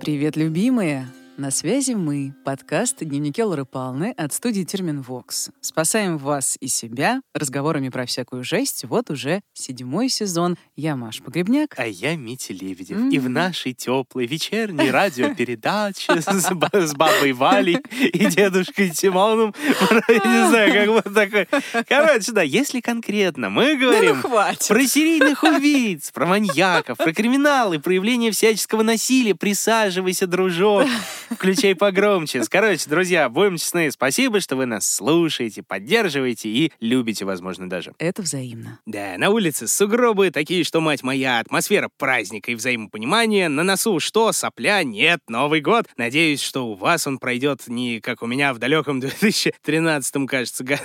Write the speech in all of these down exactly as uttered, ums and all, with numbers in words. Привет, любимые! На связи мы, подкаст «Дневники Лоры Палны» от студии «Термин Вокс». Спасаем вас и себя разговорами про всякую жесть. Вот уже седьмой сезон. Я Маша Погребняк. А я Митя Лебедев. Mm-hmm. И в нашей теплой вечерней радиопередаче с бабой Валей и дедушкой Тимоном. Я не знаю, как вот такой. Короче, да, если конкретно мы говорим про серийных убийц, про маньяков, про криминалы, проявление всяческого насилия, присаживайся, дружок. Включай погромче. Короче, друзья, будем честны, спасибо, что вы нас слушаете, поддерживаете и любите, возможно, даже. Это взаимно. Да, на улице сугробы такие, что, мать моя, атмосфера праздника и взаимопонимания. На носу что? Сопля? Нет, Новый год. Надеюсь, что у вас он пройдет не как у меня в далеком две тысячи тринадцатом, кажется, году.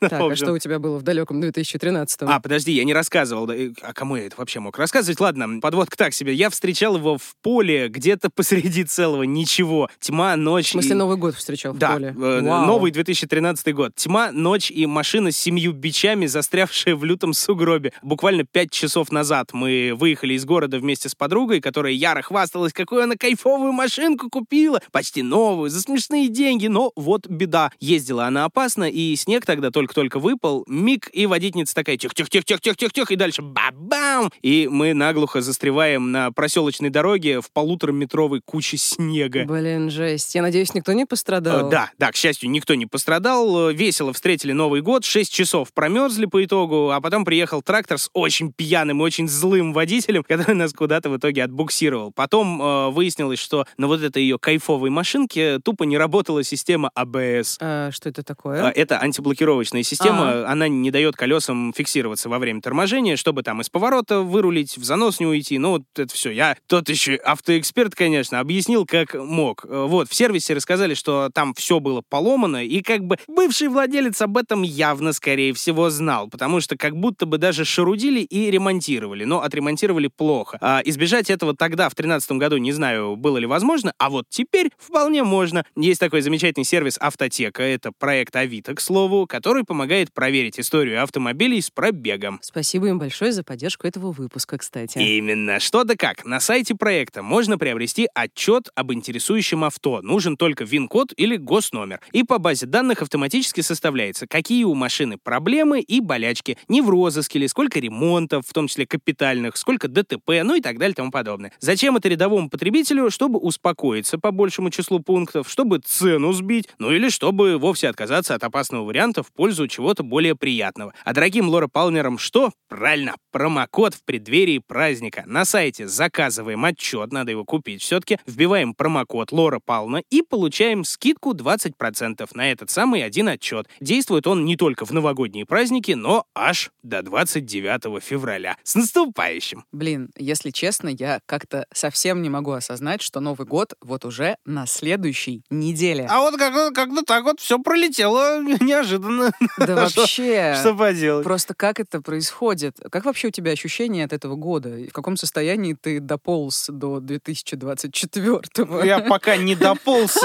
Так, а что у тебя было в далеком две тысячи тринадцатом? А, подожди, я не рассказывал. А кому я это вообще мог рассказывать? Ладно, подводка так себе. Я встречал его в поле где-то посреди целого ничего. Тьма, ночь... В смысле, и... Новый год встречал в да, поле? Да, новый две тысячи тринадцатый год. Тьма, ночь и машина с семью бичами, застрявшая в лютом сугробе. Буквально пять часов назад мы выехали из города вместе с подругой, которая яро хвасталась, какую она кайфовую машинку купила. Почти новую, за смешные деньги. Но вот беда. Ездила она опасно, и снег тогда только-только выпал. Миг, и водительница такая тих-тих-тих-тих-тих-тих-тих, и дальше ба-бам! И мы наглухо застреваем на проселочной дороге в полутораметровой куче снега. Блин. Жесть. Я надеюсь, никто не пострадал? Да, да, к счастью, никто не пострадал. Весело встретили Новый год, шесть часов промерзли по итогу, а потом приехал трактор с очень пьяным и очень злым водителем, который нас куда-то в итоге отбуксировал. Потом э, выяснилось, что на вот этой ее кайфовой машинке тупо не работала система а бэ эс. А, что это такое? Это антиблокировочная система. А. Она не дает колесам фиксироваться во время торможения, чтобы там из поворота вырулить, в занос не уйти. Ну, вот это все. Я тот еще автоэксперт, конечно, объяснил, как мог. Вот, в сервисе рассказали, что там все было поломано, и как бы бывший владелец об этом явно, скорее всего, знал, потому что как будто бы даже шарудили и ремонтировали, но отремонтировали плохо. А избежать этого тогда, в тринадцатом году, не знаю, было ли возможно, а вот теперь вполне можно. Есть такой замечательный сервис «Автотека», это проект Авито, к слову, который помогает проверить историю автомобилей с пробегом. Спасибо им большое за поддержку этого выпуска, кстати. Именно. Что да как. На сайте проекта можно приобрести отчет об интересующем авто. Нужен только ВИН-код или госномер. И по базе данных автоматически составляется, какие у машины проблемы и болячки, не в розыске ли, сколько ремонтов, в том числе капитальных, сколько дэ тэ пэ, ну и так далее, тому подобное. Зачем это рядовому потребителю? Чтобы успокоиться по большему числу пунктов, чтобы цену сбить, ну или чтобы вовсе отказаться от опасного варианта в пользу чего-то более приятного. А дорогим Лора Палнерам что? Правильно, промокод в преддверии праздника. На сайте заказываем отчет, надо его купить все-таки, вбиваем промокод Лора Лора Пална и получаем скидку двадцать процентов на этот самый один отчет. Действует он не только в новогодние праздники, но аж до двадцать девятого февраля. С наступающим! Блин, если честно, я как-то совсем не могу осознать, что Новый год вот уже на следующей неделе. А вот как-то, как-то так вот все пролетело неожиданно. Да вообще! Что поделать? Просто как это происходит? Как вообще у тебя ощущения от этого года? В каком состоянии ты дополз до две тысячи двадцать четвёртого? Я пока не дополз,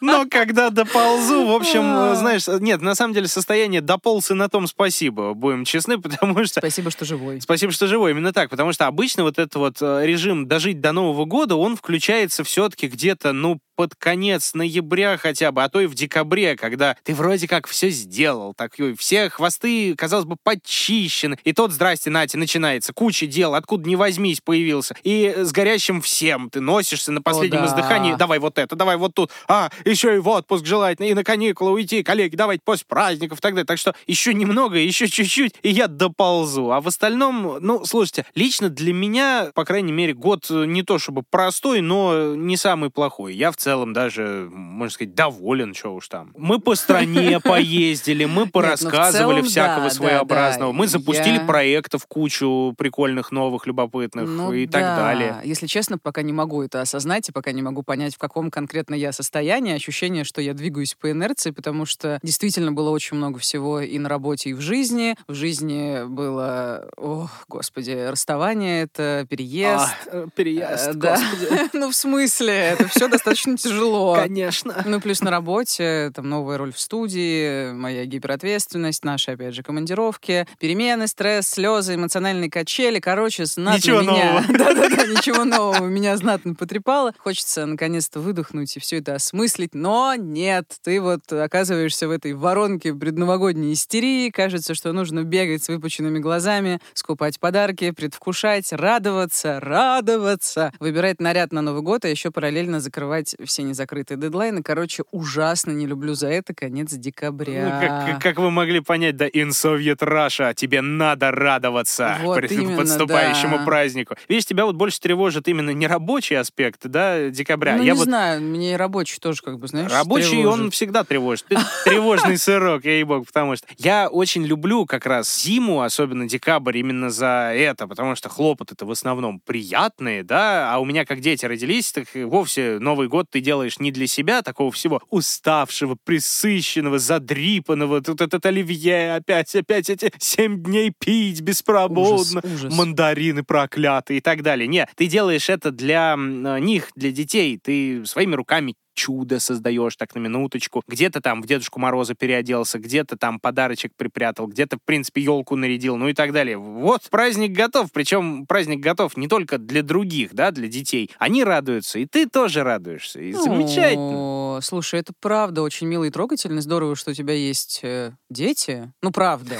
но когда доползу, в общем, знаешь, нет, на самом деле состояние дополз и на том спасибо, будем честны, потому что... Спасибо, что живой. Спасибо, что живой, именно так, потому что обычно вот этот вот режим дожить до Нового года, он включается все-таки где-то, ну, под конец ноября хотя бы, а то и в декабре, когда ты вроде как все сделал, так, все хвосты, казалось бы, подчищены, и тот, здрасте, нате, начинается, куча дел, откуда ни возьмись, появился, и с горящим всем ты носишься на последнем О, да. издыхании, давай вот это, давай вот тут, а, еще и в отпуск желательно, и на каникулы уйти, коллеги, давайте после праздников и так далее, так что еще немного, еще чуть-чуть, и я доползу, а в остальном, ну, слушайте, лично для меня, по крайней мере, год не то чтобы простой, но не самый плохой, я в целом даже, можно сказать, доволен, что уж там. Мы по стране поездили, мы порассказывали всякого своеобразного, мы запустили проектов кучу прикольных, новых, любопытных и так далее. Если честно, пока не могу это осознать и пока не могу понять, в каком конкретно я состоянии. Ощущение, что я двигаюсь по инерции, потому что действительно было очень много всего и на работе, и в жизни. В жизни было, ох, господи, расставание, это переезд. А, переезд, да. Господи. Ну, в смысле, это все достаточно тяжело. Конечно. Ну, плюс на работе, там, новая роль в студии, моя гиперответственность, наши, опять же, командировки, перемены, стресс, слезы, эмоциональные качели. Короче, знатно меня... Да-да-да, ничего нового. Меня знатно потрепало. Хочется, наконец-то, выдохнуть и все это осмыслить, но нет. Ты вот оказываешься в этой воронке предновогодней истерии, кажется, что нужно бегать с выпученными глазами, скупать подарки, предвкушать, радоваться, радоваться, выбирать наряд на Новый год, а еще параллельно закрывать все незакрытые дедлайны. Короче, ужасно не люблю за это конец декабря. Ну, как, как вы могли понять, да, in Soviet Russia, тебе надо радоваться вот при, именно, подступающему да. празднику. Видишь, тебя вот больше тревожит именно не рабочий аспект, да, декабря. Ну, я не вот... знаю, мне рабочий тоже, как бы, знаешь, рабочий, тревожит. Он всегда тревожит. Тревожный сырок, ей-богу, потому что я очень люблю как раз зиму, особенно декабрь, именно за это, потому что хлопоты-то в основном приятные, да, а у меня как дети родились, так вовсе Новый год ты делаешь не для себя, такого всего уставшего, присыщенного, задрипанного, тут этот оливье, опять, опять эти семь дней пить беспробудно, ужас, ужас. Мандарины проклятые и так далее. Нет, ты делаешь это для них, для детей, ты своими руками чудо создаешь, так, на минуточку. Где-то там в Дедушку Мороза переоделся, где-то там подарочек припрятал, где-то, в принципе, елку нарядил, ну и так далее. Вот праздник готов, причем праздник готов не только для других, да, для детей. Они радуются, и ты тоже радуешься, и замечательно. Слушай, это правда очень мило и трогательно, здорово, что у тебя есть дети. Ну, правда.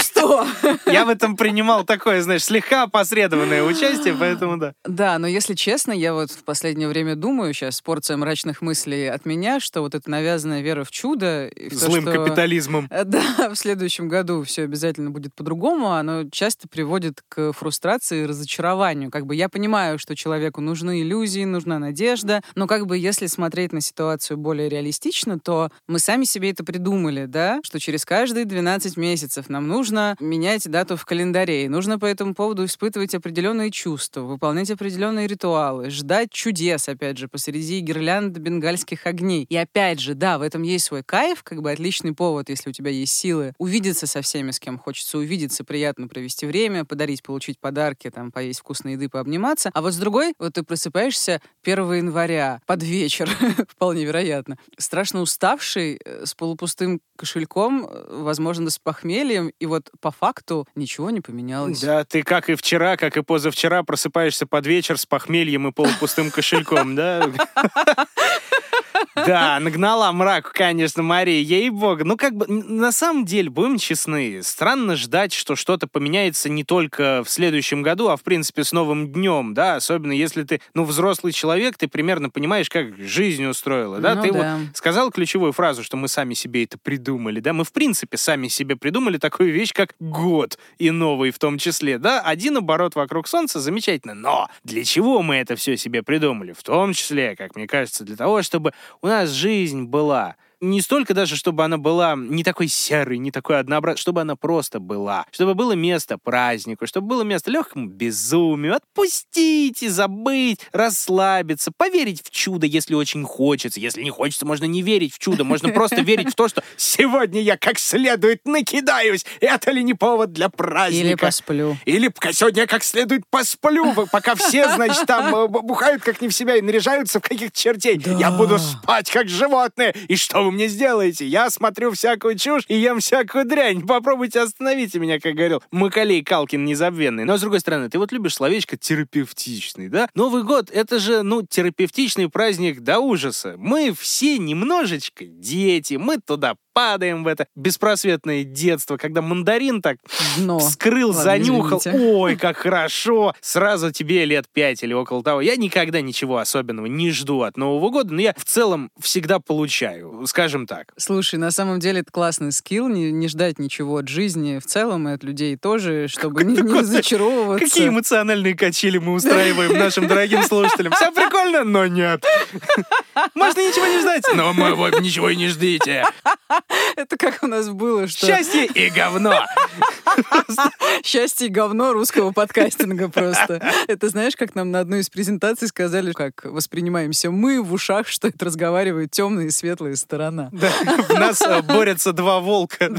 Что? Я в этом принимал такое, знаешь, слегка опосредованное участие, поэтому да. Да, но если честно, я вот в последнее время думаю, сейчас порция мрачных мыслей от меня, что вот эта навязанная вера в чудо... И в злым то, что, капитализмом. Да, в следующем году все обязательно будет по-другому, оно часто приводит к фрустрации и разочарованию. Как бы я понимаю, что человеку нужны иллюзии, нужна надежда, но как бы если смотреть на ситуацию более реалистично, то мы сами себе это придумали, да, что через каждые двенадцать месяцев нам нужно Нужно менять дату в календаре. И нужно по этому поводу испытывать определенные чувства, выполнять определенные ритуалы, ждать чудес, опять же, посреди гирлянд бенгальских огней. И опять же, да, в этом есть свой кайф, как бы отличный повод, если у тебя есть силы, увидеться со всеми, с кем хочется увидеться, приятно провести время, подарить, получить подарки, там, поесть вкусной еды, пообниматься. А вот с другой, вот ты просыпаешься первого января под вечер, вполне вероятно, страшно уставший, с полупустым кошельком, возможно, с похмельем. И вот по факту ничего не поменялось. Да, ты как и вчера, как и позавчера просыпаешься под вечер с похмельем и полупустым кошельком, да? Да, нагнала мрак, конечно, Мария, ей-богу. Ну, как бы, на самом деле, будем честны, странно ждать, что что-то поменяется не только в следующем году, а, в принципе, с новым днем, да, особенно если ты, ну, взрослый человек, ты примерно понимаешь, как жизнь устроила, да? Ну, ты да. вот сказал ключевую фразу, что мы сами себе это придумали, да? Мы, в принципе, сами себе придумали такую вещь, как год, и новый в том числе, да? Один оборот вокруг солнца, замечательно, но для чего мы это все себе придумали? В том числе, как мне кажется, для того, чтобы... У нас жизнь была... Не столько даже, чтобы она была не такой серой, не такой однообразной, чтобы она просто была. Чтобы было место празднику, чтобы было место легкому безумию. Отпустить и забыть, расслабиться, поверить в чудо, если очень хочется. Если не хочется, можно не верить в чудо. Можно просто верить в то, что сегодня я как следует накидаюсь. Это ли не повод для праздника? Или посплю. Или сегодня я как следует посплю, пока все, значит, там бухают как не в себя и наряжаются в каких-то чертей. Я буду спать как животное. И что вы мне сделаете? Я смотрю всякую чушь и ем всякую дрянь. Попробуйте остановите меня, как говорил Маколей Калкин незабвенный. Но, с другой стороны, ты вот любишь словечко терапевтичный, да? Новый год — это же, ну, терапевтичный праздник до ужаса. Мы все немножечко дети, мы туда падаем в это беспросветное детство, когда мандарин так Но. вскрыл, Ладно, занюхал. Извините. Ой, как хорошо! Сразу тебе лет пять или около того. Я никогда ничего особенного не жду от Нового года, но я в целом всегда получаю, скажем так. Слушай, на самом деле это классный скилл, не, не ждать ничего от жизни в целом и от людей тоже, чтобы не, не разочаровываться. Какие эмоциональные качели мы устраиваем нашим дорогим слушателям. Все прикольно, но нет. Можно ничего не ждать, но мы вот ничего и не ждите. Это как у нас было, что... Счастье и говно. Счастье и говно русского подкастинга просто. Это знаешь, как нам на одной из презентаций сказали, как воспринимаемся мы в ушах, что это разговаривает темная и светлая сторона. Да, в нас борются два волка.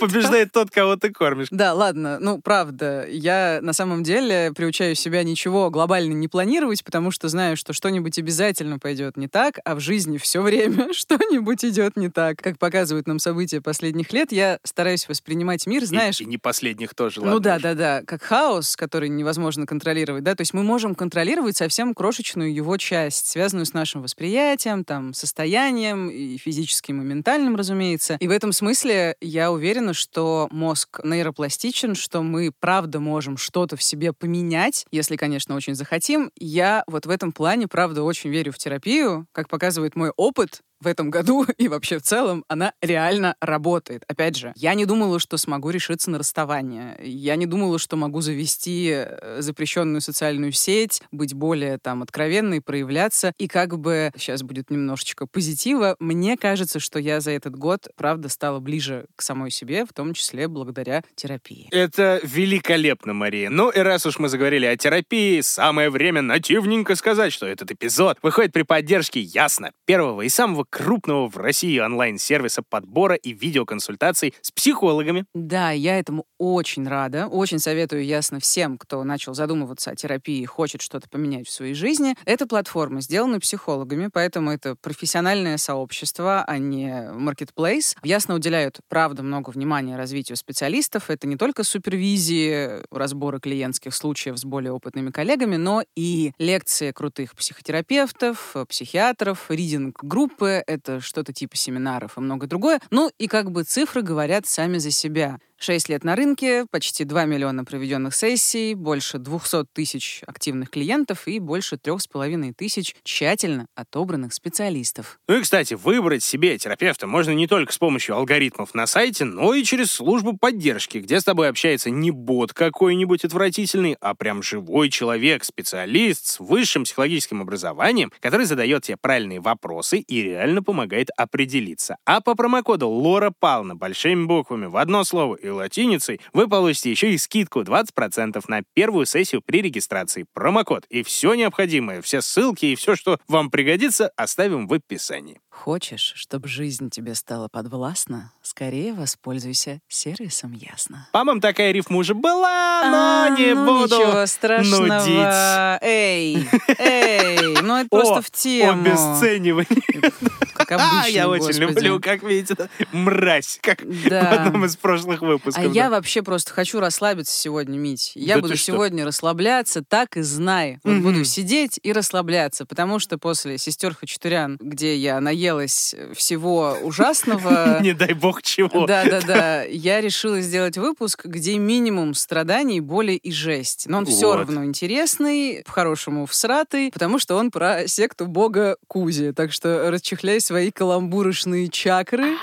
Побеждает тот, кого ты кормишь. Да, ладно, ну правда, я на самом деле приучаю себя ничего глобально не планировать, потому что знаю, что что-нибудь обязательно пойдет не так, а в жизни все время что-нибудь идет не так. Как показывают нам события последних лет, я стараюсь воспринимать мир, знаешь... И, и не последних тоже, ладно. Ну да, да, да, как хаос, который невозможно контролировать, да, то есть мы можем контролировать совсем крошечную его часть, связанную с нашим восприятием, там, состоянием, и физическим, и ментальным, разумеется. И в этом смысле я уверена, что мозг нейропластичен, что мы правда можем что-то в себе поменять, если, конечно, очень захотим. Я вот в этом плане, правда, очень верю в терапию, как показывает мой опыт. В этом году и вообще в целом она реально работает. Опять же, я не думала, что смогу решиться на расставание. Я не думала, что могу завести запрещенную социальную сеть, быть более там откровенной, проявляться. И как бы сейчас будет немножечко позитива. Мне кажется, что я за этот год, правда, стала ближе к самой себе, в том числе благодаря терапии. Это великолепно, Мария. Ну и раз уж мы заговорили о терапии, самое время нативненько сказать, что этот эпизод выходит при поддержке Ясно, первого и самого крупного в России онлайн-сервиса подбора и видеоконсультаций с психологами. Да, я этому очень рада. Очень советую Ясно всем, кто начал задумываться о терапии и хочет что-то поменять в своей жизни. Эта платформа сделана психологами, поэтому это профессиональное сообщество, а не маркетплейс. Ясно уделяют, правда, много внимания развитию специалистов. Это не только супервизии, разборы клиентских случаев с более опытными коллегами, но и лекции крутых психотерапевтов, психиатров, ридинг-группы. Это что-то типа семинаров и многое другое. Ну и как бы цифры говорят сами за себя. Шесть лет на рынке, почти два миллиона проведенных сессий, больше двести тысяч активных клиентов и больше три с половиной тысячи тщательно отобранных специалистов. Ну и, кстати, выбрать себе терапевта можно не только с помощью алгоритмов на сайте, но и через службу поддержки, где с тобой общается не бот какой-нибудь отвратительный, а прям живой человек, специалист с высшим психологическим образованием, который задает тебе правильные вопросы и реально помогает определиться. А по промокоду Лора Пална большими буквами в одно слово и латиницей, вы получите еще и скидку двадцать процентов на первую сессию при регистрации. Промокод и все необходимое, все ссылки и все, что вам пригодится, оставим в описании. Хочешь, чтобы жизнь тебе стала подвластна? Скорее воспользуйся сервисом Ясно. По-моему, такая рифма уже была, но а, не ну буду ничего страшного. Нудить. Эй, эй, ну это просто в тему. Обесценивание. Как обычно, а, я очень люблю, как видите, мразь, как в одном из прошлых выпусков. А я вообще просто хочу расслабиться сегодня, Мить. Я буду сегодня расслабляться, так и знай. Буду сидеть и расслабляться, потому что после «Сестер Хачатурян», где я наелась всего ужасного... Не дай бог чего. Да-да-да, я решила сделать выпуск, где минимум страданий, боли и жесть. Но он все равно интересный, по-хорошему всратый, потому что он про секту бога Кузи. Так что расчехляй свои каламбурочные чакры.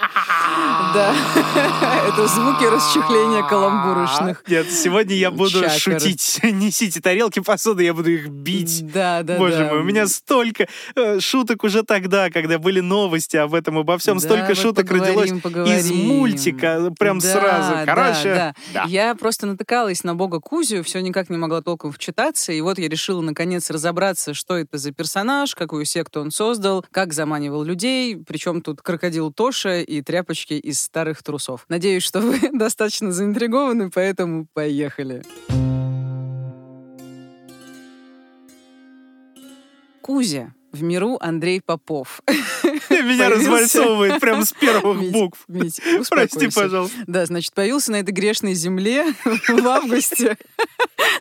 Да, это звуки расчехления каламбурочных. Нет, сегодня я буду чакр. шутить. Несите тарелки, посуду, я буду их бить. Да, да, Боже да. Боже мой, у меня столько э, шуток уже тогда, когда были новости об этом, обо всем, да, столько вот шуток поговорим, родилось поговорим. Из мультика прям да, сразу. Короче, да, да. Да. Я просто натыкалась на бога Кузю, все никак не могла толком вчитаться, и вот я решила наконец разобраться, что это за персонаж, какую секту он создал, как заманивал людей, причем тут крокодил Тоша и тряпочки из старых трусов. Надеюсь, что вы достаточно заинтригованы, поэтому поехали. Кузя. В миру Андрей Попов. Меня развальцовывает прям с первых Мить, букв. Мить, Прости, пожалуйста. Да, значит, появился на этой грешной земле в августе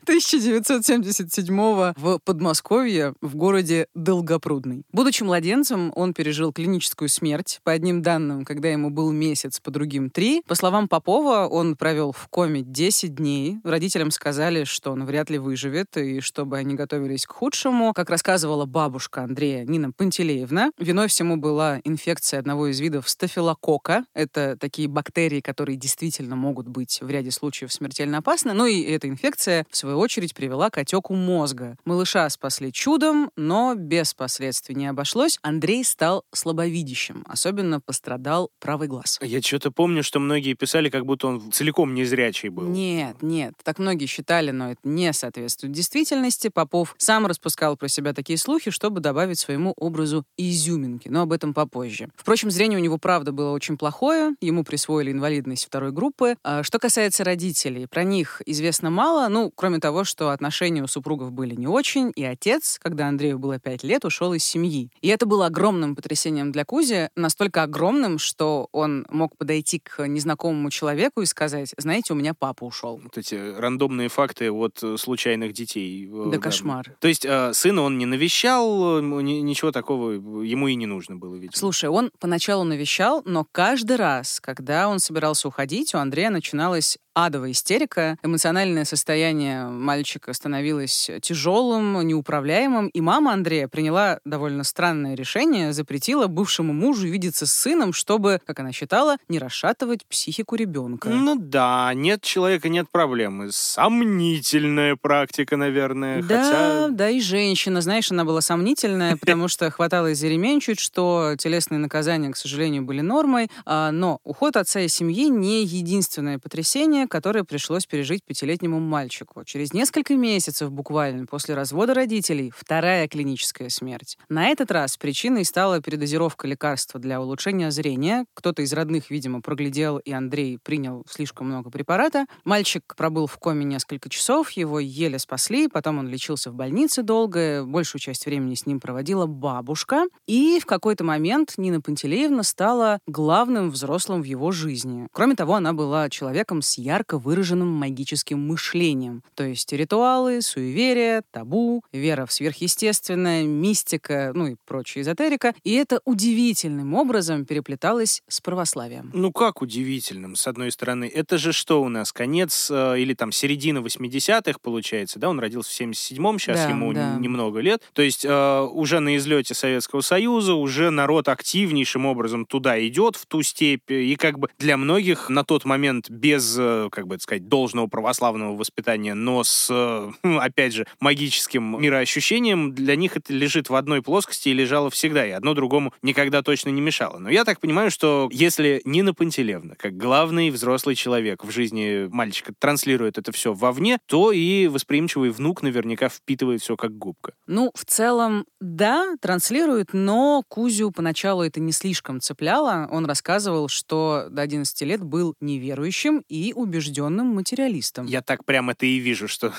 тысяча девятьсот семьдесят седьмого в Подмосковье, в городе Долгопрудный. Будучи младенцем, он пережил клиническую смерть. По одним данным, когда ему был месяц, по другим — три. По словам Попова, он провел в коме десять дней. Родителям сказали, что он вряд ли выживет, и чтобы они готовились к худшему. Как рассказывала бабушка Андрея, Нина Пантелеевна, виной всему была инфекция одного из видов стафилококка. Это такие бактерии, которые действительно могут быть в ряде случаев смертельно опасны. Ну и эта инфекция, в свою очередь, привела к отеку мозга. Малыша спасли чудом, но без последствий не обошлось. Андрей стал слабовидящим. Особенно пострадал правый глаз. Я что-то помню, что многие писали, как будто он целиком незрячий был. Нет, нет. Так многие считали, но это не соответствует действительности. Попов сам распускал про себя такие слухи, чтобы добавить своему образу изюминки. Но об этом попозже. Впрочем, зрение у него, правда, было очень плохое. Ему присвоили инвалидность второй группы. А что касается родителей, про них известно мало. Ну, кроме того, что отношения у супругов были не очень. И отец, когда Андрею было пять лет, ушел из семьи. И это было огромным потрясением для Кузи. Настолько огромным, что он мог подойти к незнакомому человеку и сказать: знаете, у меня папа ушел. Вот эти рандомные факты от случайных детей. Да, да. Кошмар. То есть сына он не навещал, ничего такого ему и не нужно было, видимо. Слушай, он поначалу навещал, но каждый раз, когда он собирался уходить, у Андрея начиналось адовая истерика. Эмоциональное состояние мальчика становилось тяжелым, неуправляемым, и мама Андрея приняла довольно странное решение, запретила бывшему мужу видеться с сыном, чтобы, как она считала, не расшатывать психику ребенка. Ну да, нет человека — нет проблемы. Сомнительная практика, наверное. Да, хотя... да, и женщина, знаешь, она была сомнительная, потому что хваталось за ремень чуть что, телесные наказания, к сожалению, были нормой, но уход отца из семьи не единственное потрясение, которое пришлось пережить пятилетнему мальчику. Через несколько месяцев буквально после развода родителей вторая клиническая смерть. На этот раз причиной стала передозировка лекарства для улучшения зрения. Кто-то из родных, видимо, проглядел, и Андрей принял слишком много препарата. Мальчик пробыл в коме несколько часов, его еле спасли, потом он лечился в больнице долго, большую часть времени с ним проводила бабушка. И в какой-то момент Нина Пантелеевна стала главным взрослым в его жизни. Кроме того, она была человеком с яркостью, ярко выраженным магическим мышлением. То есть ритуалы, суеверия, табу, вера в сверхъестественное, мистика, ну и прочая эзотерика. И это удивительным образом переплеталось с православием. Ну как удивительным, с одной стороны? Это же что у нас, конец э, или там середина восьмидесятых, получается, да? Он родился в семьдесят седьмом, сейчас да, ему да. Н- немного лет. То есть э, уже на излете Советского Союза, уже народ активнейшим образом туда идет, в ту степь. И как бы для многих на тот момент без... как бы это сказать, должного православного воспитания, но с, опять же, магическим мироощущением, для них это лежит в одной плоскости и лежало всегда, и одно другому никогда точно не мешало. Но я так понимаю, что если Нина Пантелеевна, как главный взрослый человек в жизни мальчика, транслирует это все вовне, то и восприимчивый внук наверняка впитывает все как губка. Ну, в целом, да, транслирует, но Кузю поначалу это не слишком цепляло. Он рассказывал, что до одиннадцати лет был неверующим и убежденным убежденным материалистом. Я так прям это и вижу, что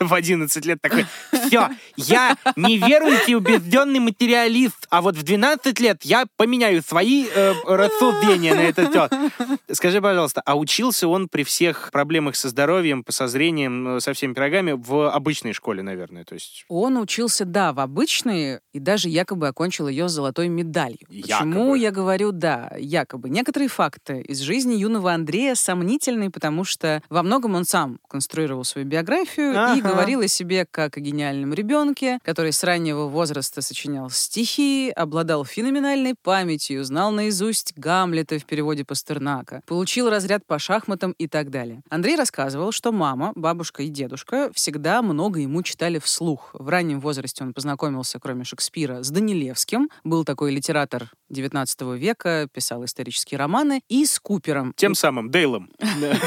в одиннадцать лет такой: все, я неверующий убежденный материалист, а вот в двенадцать лет я поменяю свои э, рассуждения на это все. Скажи, пожалуйста, а учился он при всех проблемах со здоровьем, со зрением, со всеми пирогами в обычной школе, наверное? То есть... Он учился, да, в обычной, и даже якобы окончил ее с золотой медалью. Почему якобы? Я говорю «да», якобы? Некоторые факты из жизни юного Андрея сомнительны, потому потому что во многом он сам конструировал свою биографию ага. и говорил о себе как о гениальном ребенке, который с раннего возраста сочинял стихи, обладал феноменальной памятью, знал наизусть Гамлета в переводе Пастернака, получил разряд по шахматам и так далее. Андрей рассказывал, что мама, бабушка и дедушка всегда много ему читали вслух. В раннем возрасте он познакомился, кроме Шекспира, с Данилевским, был такой литератор девятнадцатого века, писал исторические романы, и с Купером. Тем самым Дейлом.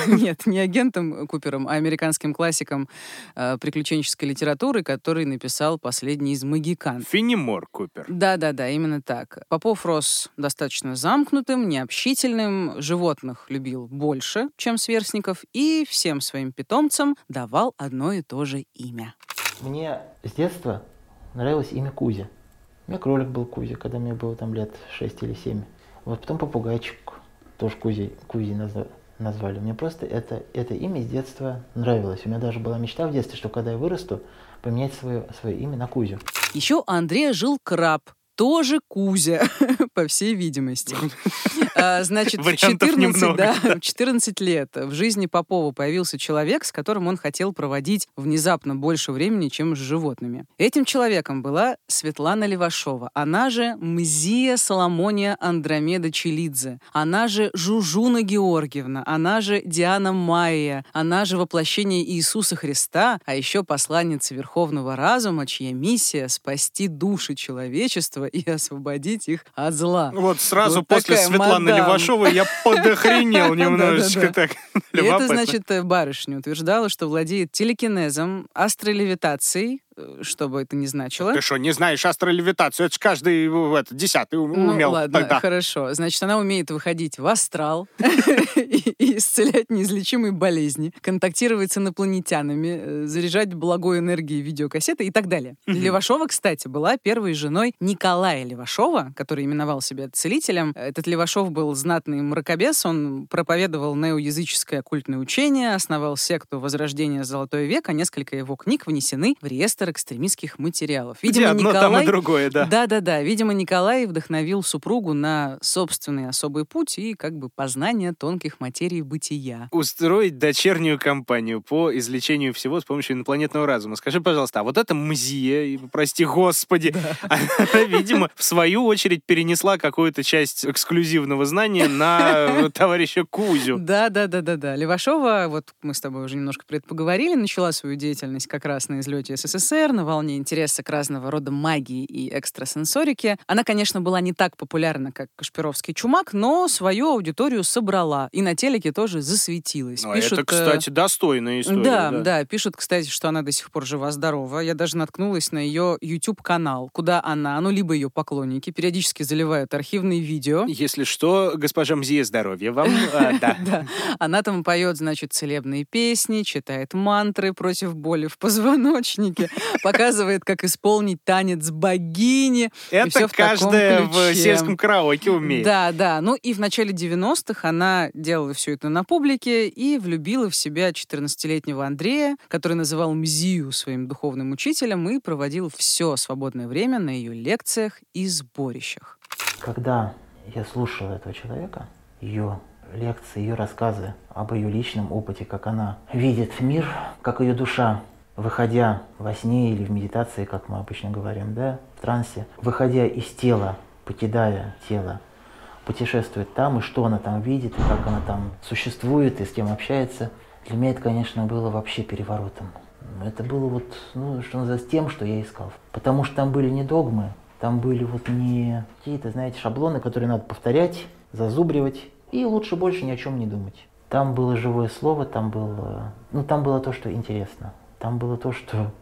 Нет, не агентом Купером, а американским классиком э, приключенческой литературы, который написал последний из «Могикан». Финнимор Купер. Да-да-да, именно так. Попов рос достаточно замкнутым, необщительным, животных любил больше, чем сверстников, и всем своим питомцам давал одно и то же имя. Мне с детства нравилось имя Кузя. У меня кролик был Кузя, когда мне было там лет шесть или семь. Вот потом попугайчик, тоже Кузей, Кузей назвали. назвали. Мне просто это, это имя с детства нравилось. У меня даже была мечта в детстве, что когда я вырасту, поменять свое, свое имя на Кузю. Еще Андрея жил краб. Тоже Кузя, по всей видимости. Значит, в четырнадцать, немного, да, да. четырнадцать лет в жизни Попова появился человек, с которым он хотел проводить внезапно больше времени, чем с животными. Этим человеком была Светлана Левашова, она же Мзия Соломония Андромеда Чилидзе, она же Жужуна Георгиевна, она же Диана Майя, она же воплощение Иисуса Христа, а еще посланница Верховного Разума, чья миссия — спасти души человечества и освободить их от зла. Вот сразу вот после Светланы мадам. Левашовой я подохренел немножечко так. Это, значит, барышня утверждала, что владеет телекинезом, астролевитацией, что бы это ни значило. Ты что, не знаешь астролевитацию? Это же каждый это, десятый умел. Ну ладно, тогда. Хорошо. Значит, она умеет выходить в астрал и исцелять неизлечимые болезни, контактировать с инопланетянами, заряжать благой энергией видеокассеты и так далее. Левашова, кстати, была первой женой Николая Левашова, который именовал себя целителем. Этот Левашов был знатный мракобес, он проповедовал неоязыческое оккультное учение, основал секту Возрождения Золотой века, несколько его книг внесены в реестр экстремистских материалов. Видимо, одно, Николай... там и другое, да. Да-да-да. Видимо, Николай вдохновил супругу на собственный особый путь и как бы познание тонких материй бытия. Устроить дочернюю кампанию по излечению всего с помощью инопланетного разума. Скажи, пожалуйста, а вот эта Мзия, прости господи, да. Она, видимо, в свою очередь перенесла какую-то часть эксклюзивного знания на товарища Кузю. Да-да-да-да-да. Левашова, вот мы с тобой уже немножко предпоговорили, начала свою деятельность как раз на излете СССР, на волне интереса к разного рода магии и экстрасенсорике. Она, конечно, была не так популярна, как Кашпировский чумак, но свою аудиторию собрала. И на телеке тоже засветилась. А пишут, это, кстати, достойная история. Да, да, да. Пишут, кстати, что она до сих пор жива-здорова. Я даже наткнулась на ее YouTube-канал, куда она, ну, либо ее поклонники, периодически заливают архивные видео. Если что, госпожа Мзия, здоровья вам. Она там поет, значит, целебные песни, читает мантры против боли в позвоночнике, показывает, как исполнить танец богини. Это каждая в сельском караоке умеет. Да, да. Ну и в начале девяностых она делала все это на публике и влюбила в себя четырнадцатилетнего Андрея, который называл Мзию своим духовным учителем и проводил все свободное время на ее лекциях и сборищах. Когда я слушал этого человека, ее лекции, ее рассказы об ее личном опыте, как она видит мир, как ее душа, выходя во сне или в медитации, как мы обычно говорим, да, в трансе, выходя из тела, покидая тело, путешествует там, и что она там видит, и как она там существует, и с кем общается, для меня это, конечно, было вообще переворотом. Это было вот, ну, что называется, тем, что я искал. Потому что там были не догмы, там были вот не какие-то, знаете, шаблоны, которые надо повторять, зазубривать, и лучше больше ни о чем не думать. Там было живое слово, там было, ну, там было то, что интересно. Там было то, что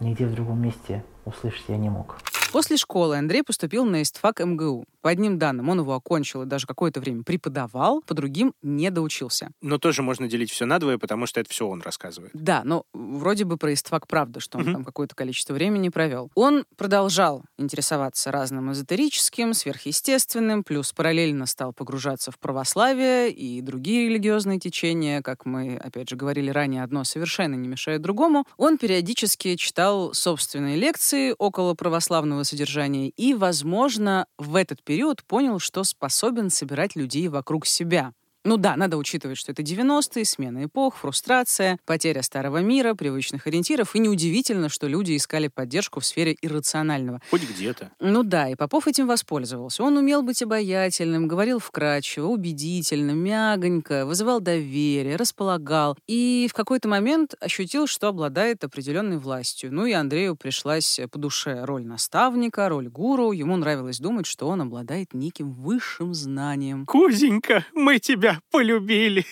нигде в другом месте услышать я не мог. После школы Андрей поступил на истфак эм гэ у. По одним данным, он его окончил и даже какое-то время преподавал, по другим не доучился. Но тоже можно делить все надвое, потому что это все он рассказывает. Да, но вроде бы про истфак правда, что он mm-hmm. там какое-то количество времени провел. Он продолжал интересоваться разным эзотерическим, сверхъестественным, плюс параллельно стал погружаться в православие и другие религиозные течения. Как мы, опять же, говорили ранее, одно совершенно не мешает другому. Он периодически читал собственные лекции около православного содержания и, возможно, в этот период понял, что способен собирать людей вокруг себя. Ну да, надо учитывать, что это девяностые, смена эпох, фрустрация, потеря старого мира, привычных ориентиров, и неудивительно, что люди искали поддержку в сфере иррационального. Хоть где-то. Ну да, и Попов этим воспользовался. Он умел быть обаятельным, говорил вкрадчиво, убедительно, мягонько, вызывал доверие, располагал, и в какой-то момент ощутил, что обладает определенной властью. Ну и Андрею пришлась по душе роль наставника, роль гуру. Ему нравилось думать, что он обладает неким высшим знанием. Кузенька, мы тебя полюбили.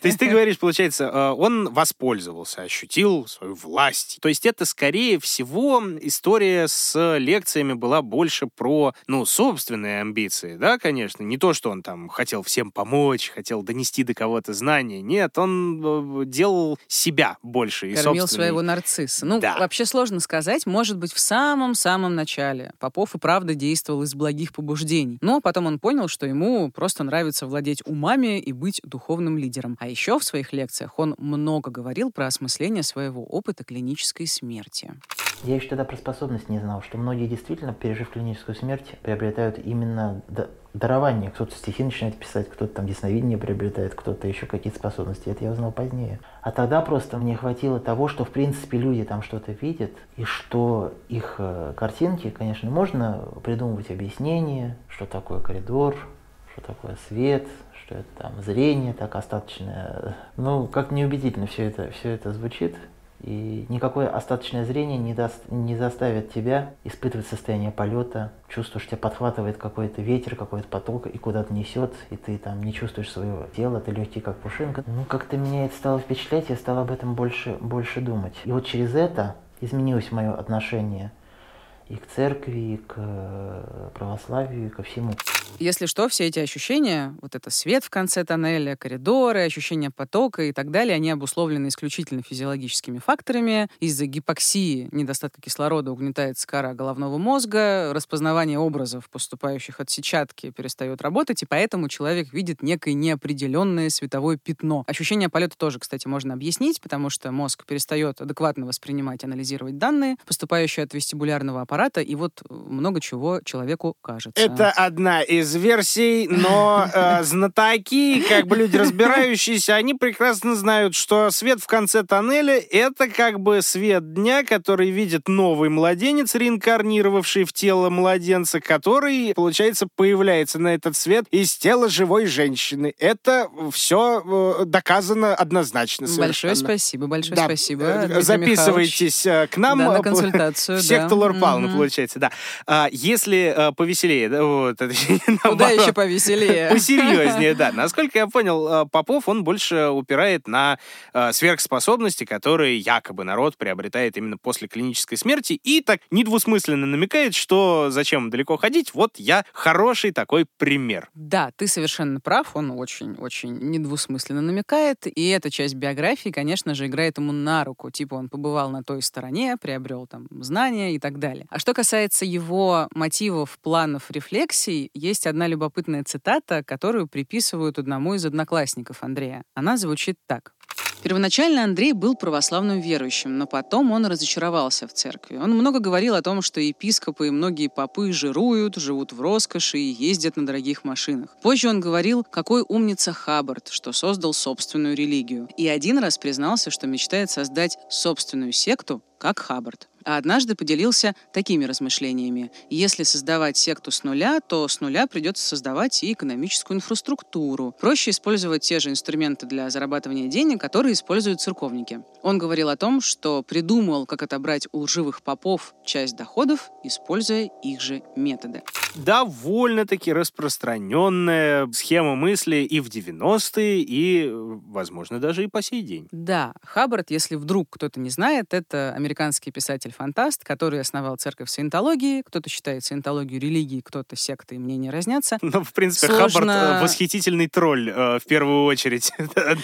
То есть ты говоришь, получается, он воспользовался, ощутил свою власть. То есть это, скорее всего, история с лекциями была больше про, ну, собственные амбиции, да, конечно. Не то, что он там хотел всем помочь, хотел донести до кого-то знания. Нет, он делал себя больше. И кормил собственный... своего нарцисса. Ну, да. Вообще сложно сказать. Может быть, в самом-самом начале Попов и правда действовал из благих побуждений. Но потом он понял, что ему просто нравится владеть умами и быть духовным лидером. А еще в своих лекциях он много говорил про осмысление своего опыта клинической смерти. Я еще тогда про способность не знал, что многие действительно, пережив клиническую смерть, приобретают именно дарование. Кто-то стихи начинает писать, кто-то там ясновидение приобретает, кто-то еще какие-то способности. Это я узнал позднее. А тогда просто мне хватило того, что в принципе люди там что-то видят, и что их картинки, конечно, можно придумывать объяснения, что такое коридор, что такое свет, что это там зрение так остаточное. Ну, как неубедительно все это, все это звучит. И никакое остаточное зрение не, даст, не заставит тебя испытывать состояние полета, чувствуешь, тебя подхватывает какой-то ветер, какой-то поток и куда-то несет, и ты там не чувствуешь своего тела, ты легкий как пушинка. Ну, как-то меня это стало впечатлять, я стал об этом больше, больше думать. И вот через это изменилось мое отношение и к церкви, и к православию, и ко всему. Если что, все эти ощущения, вот это свет в конце тоннеля, коридоры, ощущение потока и так далее, они обусловлены исключительно физиологическими факторами. Из-за гипоксии, недостатка кислорода, угнетается кора головного мозга, распознавание образов, поступающих от сетчатки, перестает работать, и поэтому человек видит некое неопределенное световое пятно. Ощущение полета тоже, кстати, можно объяснить, потому что мозг перестает адекватно воспринимать, анализировать данные, поступающие от вестибулярного аппарата, и вот много чего человеку кажется. Это одна из из версий, но э, знатоки, как бы люди разбирающиеся, они прекрасно знают, что свет в конце тоннеля — это как бы свет дня, который видит новый младенец, реинкарнировавший в тело младенца, который, получается, появляется на этот свет из тела живой женщины. Это все э, доказано однозначно совершенно. Большое спасибо, большое да. спасибо. Дмитрий Записывайтесь Михайлович. К нам. Да, на консультацию. Все, да. Кто Лоры Палны, mm-hmm. получается, да. А, если э, повеселее, да, вот это... Куда еще повеселее. Посерьезнее, да. Насколько я понял, Попов, он больше упирает на сверхспособности, которые якобы народ приобретает именно после клинической смерти, и так недвусмысленно намекает, что зачем далеко ходить, вот я хороший такой пример. Да, ты совершенно прав, он очень-очень недвусмысленно намекает, и эта часть биографии, конечно же, играет ему на руку, типа он побывал на той стороне, приобрел там знания и так далее. А что касается его мотивов, планов, рефлексий, есть одна любопытная цитата, которую приписывают одному из одноклассников Андрея. Она звучит так. Первоначально Андрей был православным верующим, но потом он разочаровался в церкви. Он много говорил о том, что епископы и многие попы жируют, живут в роскоши и ездят на дорогих машинах. Позже он говорил, какой умница Хаббард, что создал собственную религию. И один раз признался, что мечтает создать собственную секту, как Хаббард. А однажды поделился такими размышлениями. Если создавать секту с нуля, то с нуля придется создавать и экономическую инфраструктуру. Проще использовать те же инструменты для зарабатывания денег, которые используют церковники. Он говорил о том, что придумал, как отобрать у лживых попов часть доходов, используя их же методы. Довольно-таки распространенная схема мысли и в девяностые, и, возможно, даже и по сей день. Да, Хаббард, если вдруг кто-то не знает, это американский писатель-фантаст, который основал церковь саентологии. Кто-то считает саентологию религией, кто-то сектой, мнения разнятся. Ну, в принципе, Сложно... Хаббард — восхитительный тролль, э, в первую очередь.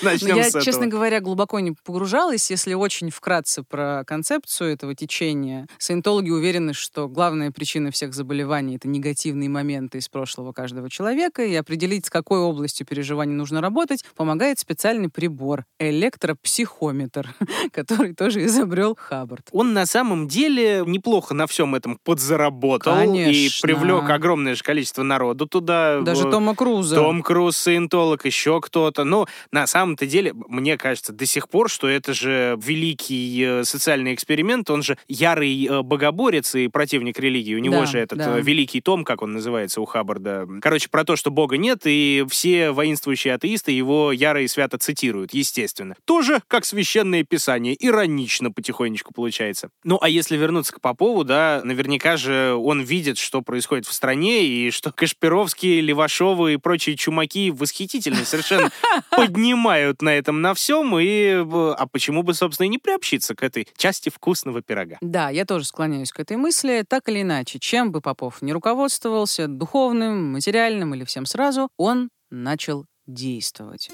Начнем Я, с этого. Честно говоря, глубоко не погружалась. Если очень вкратце про концепцию этого течения, саентологи уверены, что главная причина всех заболеваний — это негатив моменты из прошлого каждого человека, и определить, с какой областью переживаний нужно работать, помогает специальный прибор — электропсихометр, который тоже изобрел Хаббард. Он на самом деле неплохо на всем этом подзаработал. Конечно. И привлек огромное же количество народу туда. Даже в... Тома Круза. Том Круз, саентолог, еще кто-то. Но на самом-то деле, мне кажется, до сих пор, что это же великий социальный эксперимент, он же ярый богоборец и противник религии. У него да, же этот да. великий том, как он называется у Хаббарда. Короче, про то, что Бога нет, и все воинствующие атеисты его яро и свято цитируют, естественно. Тоже, как священное писание, иронично потихонечку получается. Ну, а если вернуться к Попову, да, наверняка же он видит, что происходит в стране, и что Кашпировский, Левашовы и прочие чумаки восхитительно совершенно поднимают на этом на всем, и а почему бы, собственно, и не приобщиться к этой части вкусного пирога? Да, я тоже склоняюсь к этой мысли. Так или иначе, чем бы Попов ни руководствовался, духовным, материальным или всем сразу, он начал действовать.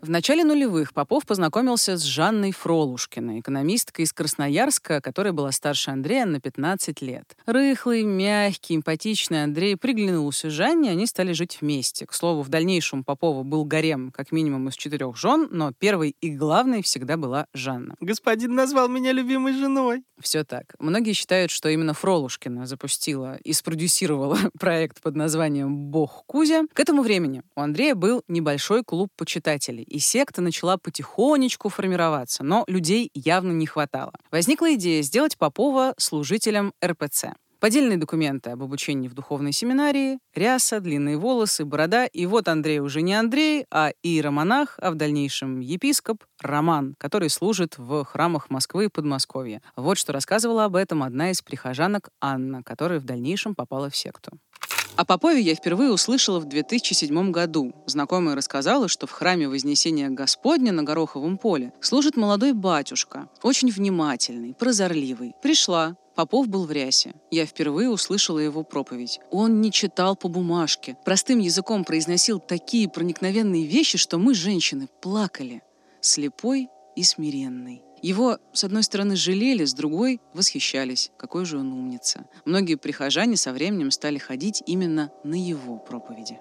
В начале нулевых Попов познакомился с Жанной Фролушкиной, экономисткой из Красноярска, которая была старше Андрея на пятнадцать лет. Рыхлый, мягкий, эмпатичный Андрей приглянулся Жанне, они стали жить вместе. К слову, в дальнейшем Попова был гарем как минимум из четырех жен, но первой и главной всегда была Жанна. «Господин назвал меня любимой женой». Все так. Многие считают, что именно Фролушкина запустила и спродюсировала проект под названием «Бог Кузя». К этому времени у Андрея был небольшой клуб почитателей, и секта начала потихонечку формироваться, но людей явно не хватало. Возникла идея сделать Попова служителем эр пэ цэ. Поддельные документы об обучении в духовной семинарии, ряса, длинные волосы, борода. И вот Андрей уже не Андрей, а иеромонах, а в дальнейшем епископ Роман, который служит в храмах Москвы и Подмосковья. Вот что рассказывала об этом одна из прихожанок Анна, которая в дальнейшем попала в секту. О Попове я впервые услышала в две тысячи седьмом году. Знакомая рассказала, что в храме Вознесения Господня на Гороховом поле служит молодой батюшка, очень внимательный, прозорливый. Пришла. Попов был в рясе. Я впервые услышала его проповедь. Он не читал по бумажке. Простым языком произносил такие проникновенные вещи, что мы, женщины, плакали. Слепой и смиренный. Его, с одной стороны, жалели, с другой — восхищались. Какой же он умница. Многие прихожане со временем стали ходить именно на его проповеди.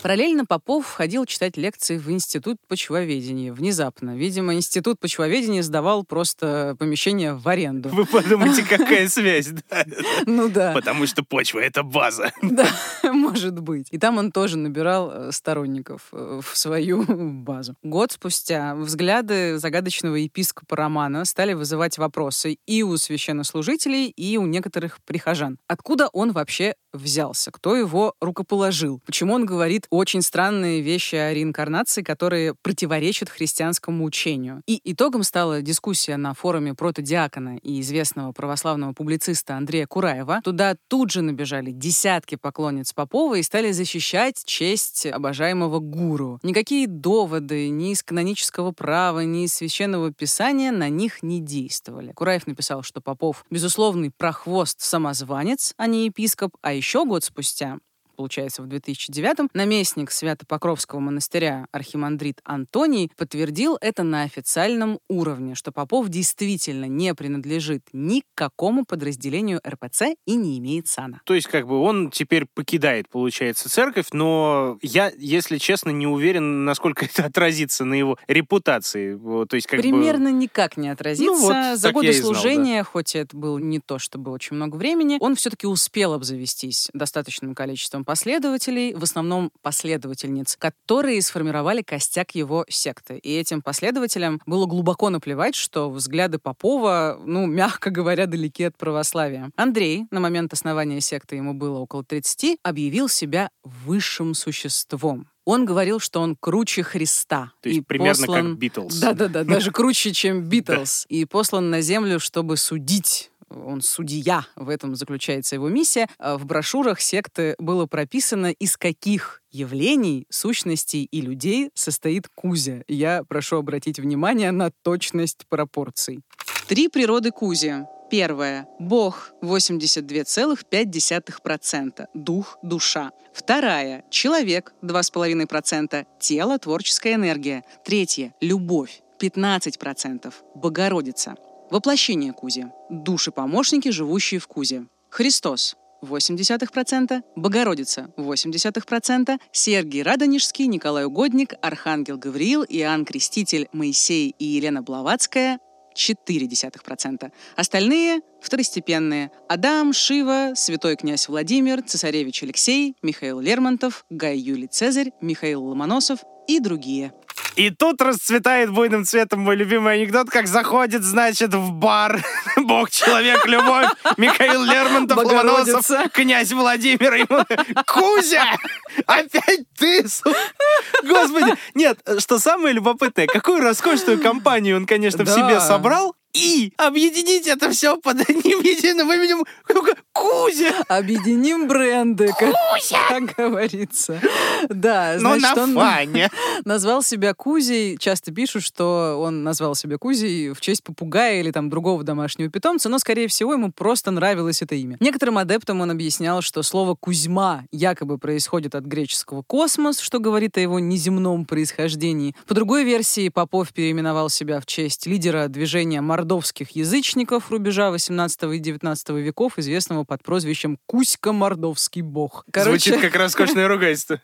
Параллельно Попов ходил читать лекции в Институт почвоведения. Внезапно. Видимо, Институт почвоведения сдавал просто помещение в аренду. Вы подумайте, какая связь, да? Ну да. Потому что почва — это база. Да, может быть. И там он тоже набирал сторонников в свою базу. Год спустя взгляды загадочного епископа Романа стали вызывать вопросы и у священнослужителей, и у некоторых прихожан. Откуда он вообще взялся? Кто его рукоположил? Почему он говорит очень странные вещи о реинкарнации, которые противоречат христианскому учению. И итогом стала дискуссия на форуме протодиакона и известного православного публициста Андрея Кураева. Туда тут же набежали десятки поклонниц Попова и стали защищать честь обожаемого гуру. Никакие доводы ни из канонического права, ни из священного писания на них не действовали. Кураев написал, что Попов безусловный прохвост-самозванец, а не епископ, а еще год спустя, получается, в две тысячи девятом, наместник Свято-Покровского монастыря Архимандрит Антоний подтвердил это на официальном уровне, что Попов действительно не принадлежит ни к какому подразделению эр пэ цэ и не имеет сана. То есть, как бы, он теперь покидает, получается, церковь, но я, если честно, не уверен, насколько это отразится на его репутации. То есть, как Примерно бы... никак не отразится. Ну, вот, За годы служения, знал, да. хоть это было не то, чтобы очень много времени, он все-таки успел обзавестись достаточным количеством последователей, в основном последовательниц, которые сформировали костяк его секты. И этим последователям было глубоко наплевать, что взгляды Попова, ну, мягко говоря, далеки от православия. Андрей, на момент основания секты ему было около тридцати, объявил себя высшим существом. Он говорил, что он круче Христа. То есть и примерно послан... как Битлз. Да-да-да, даже круче, чем Битлз. И послан на землю, чтобы судить. Он судья, в этом заключается его миссия. В брошюрах секты было прописано, из каких явлений, сущностей и людей состоит Кузя. Я прошу обратить внимание на точность пропорций. Три природы Кузи. Первая. Бог – восемьдесят два целых пять десятых процента. Дух, душа. Вторая. Человек – два целых пять десятых процента. Тело, творческая энергия. Третья. Любовь – пятнадцать процентов. Богородица. Воплощение Кузи. Души-помощники, живущие в Кузе. Христос – восемь процентов, Богородица – восемь процентов, Сергий Радонежский, Николай Угодник, Архангел Гавриил, Иоанн Креститель, Моисей и Елена Блаватская – четыре процента. Остальные – второстепенные. Адам, Шива, Святой князь Владимир, Цесаревич Алексей, Михаил Лермонтов, Гай Юлий Цезарь, Михаил Ломоносов и другие. И тут расцветает буйным цветом мой любимый анекдот, как заходит, значит, в бар Бог, человек, любовь, Михаил Лермонтов, Ломоносов, князь Владимир, ему... Кузя! Опять ты! Господи! Нет, что самое любопытное, какую роскошную компанию он, конечно, в себе собрал, и объединить это все под одним единым именем Кузя. Объединим бренды, как, как говорится. Да, но значит, на он фане. Назвал себя Кузей. Часто пишут, что он назвал себя Кузей в честь попугая или там другого домашнего питомца, но, скорее всего, ему просто нравилось это имя. Некоторым адептам он объяснял, что слово «Кузьма» якобы происходит от греческого «космос», что говорит о его неземном происхождении. По другой версии, Попов переименовал себя в честь лидера движения «Маркетинг» мордовских язычников рубежа восемнадцатого и девятнадцатого веков, известного под прозвищем Кузька Мордовский бог. Короче... Звучит как роскошное ругательство.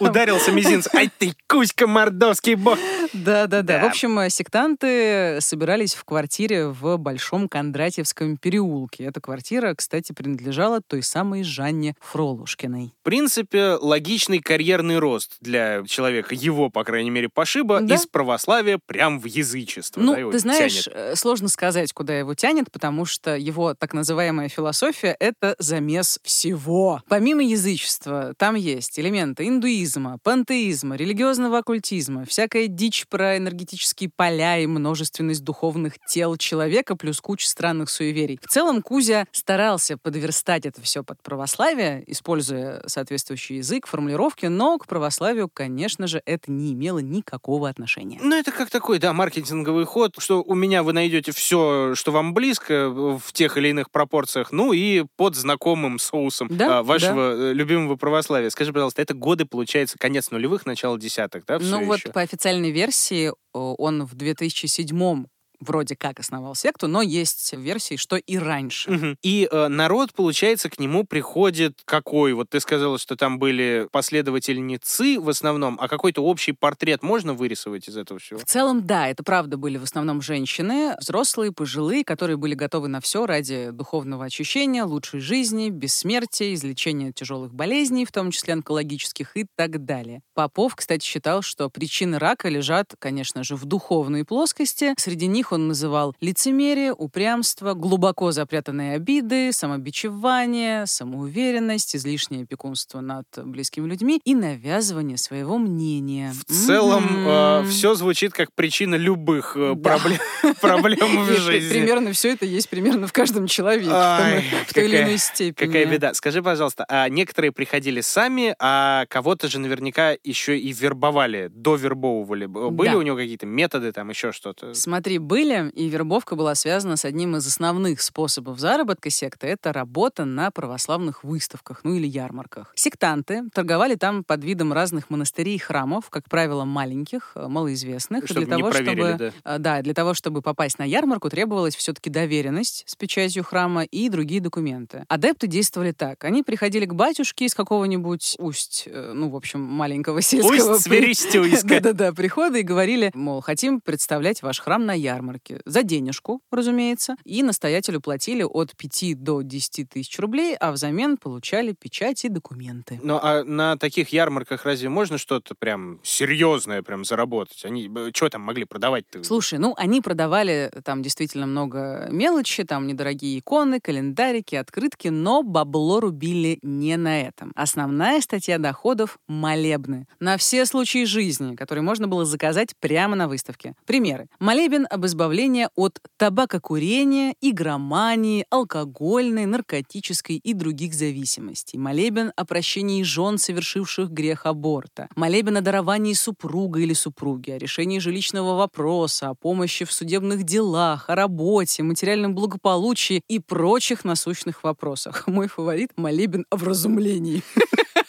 Ударился мизинцем. Ай ты, Кузька Мордовский бог! Да-да-да. В общем, сектанты собирались в квартире в Большом Кондратьевском переулке. Эта квартира, кстати, принадлежала той самой Жанне Фролушкиной. В принципе, логичный карьерный рост для человека, его, по крайней мере, пошиба, из православия прям в язычество. Ну, ты знаешь, сложно сказать, куда его тянет, потому что его так называемая философия — это замес всего. Помимо язычества, там есть элементы индуизма, пантеизма, религиозного оккультизма, всякая дичь про энергетические поля и множественность духовных тел человека, плюс куча странных суеверий. В целом, Кузя старался подверстать это все под православие, используя соответствующий язык, формулировки, но к православию, конечно же, это не имело никакого отношения. Ну, это как такой, да, маркетинговый ход, что у меня вы найдете все, что вам близко в тех или иных пропорциях, ну и под знакомым соусом да, вашего да. любимого православия. Скажи, пожалуйста, это годы, получается, конец нулевых, начало десятых, да? Ну вот еще? По официальной версии он в две тысячи седьмом вроде как основал секту, но есть версии, что и раньше. Угу. И э, народ, получается, к нему приходит какой? Вот ты сказала, что там были последовательницы в основном, а какой-то общий портрет можно вырисовать из этого всего? В целом, да, это правда были в основном женщины, взрослые, пожилые, которые были готовы на все ради духовного очищения, лучшей жизни, бессмертия, излечения тяжелых болезней, в том числе онкологических и так далее. Попов, кстати, считал, что причины рака лежат, конечно же, в духовной плоскости. Среди них он называл лицемерие, упрямство, глубоко запрятанные обиды, самобичевание, самоуверенность, излишнее опекунство над близкими людьми и навязывание своего мнения. В м-м-м. целом э, все звучит как причина любых э, да. проблем, проблем в жизни. Примерно все это есть примерно в каждом человеке Ай, в, том, в той какая, или иной степени. Какая беда. Скажи, пожалуйста, а некоторые приходили сами, а кого-то же наверняка еще и вербовали, довербовывали. Были да. у него какие-то методы, там еще что-то? Смотри, были и вербовка была связана с одним из основных способов заработка секты — это работа на православных выставках, ну или ярмарках. Сектанты торговали там под видом разных монастырей и храмов, как правило, маленьких, малоизвестных. Чтобы для того, не проверили, чтобы, да. Да, для того, чтобы попасть на ярмарку, требовалась все-таки доверенность с печатью храма и другие документы. Адепты действовали так. Они приходили к батюшке из какого-нибудь усть, ну, в общем, маленького сельского... Усть Сверистюйска. Да-да-да, прихода и говорили, мол, хотим представлять ваш храм на ярмарке. За денежку, разумеется. И настоятелю платили от пяти до десяти тысяч рублей, а взамен получали печать и документы. Ну, а на таких ярмарках разве можно что-то прям серьезное прям заработать? Они что там могли продавать-то? Слушай, ну, они продавали там действительно много мелочи, там недорогие иконы, календарики, открытки, но бабло рубили не на этом. Основная статья доходов — молебны. На все случаи жизни, которые можно было заказать прямо на выставке. Примеры. Молебен об избавлении избавление от табакокурения, игромании, алкогольной, наркотической и других зависимостей. Молебен о прощении жен, совершивших грех аборта. Молебен о даровании супруга или супруги, о решении жилищного вопроса, о помощи в судебных делах, о работе, материальном благополучии и прочих насущных вопросах. Мой фаворит — молебен о вразумлении.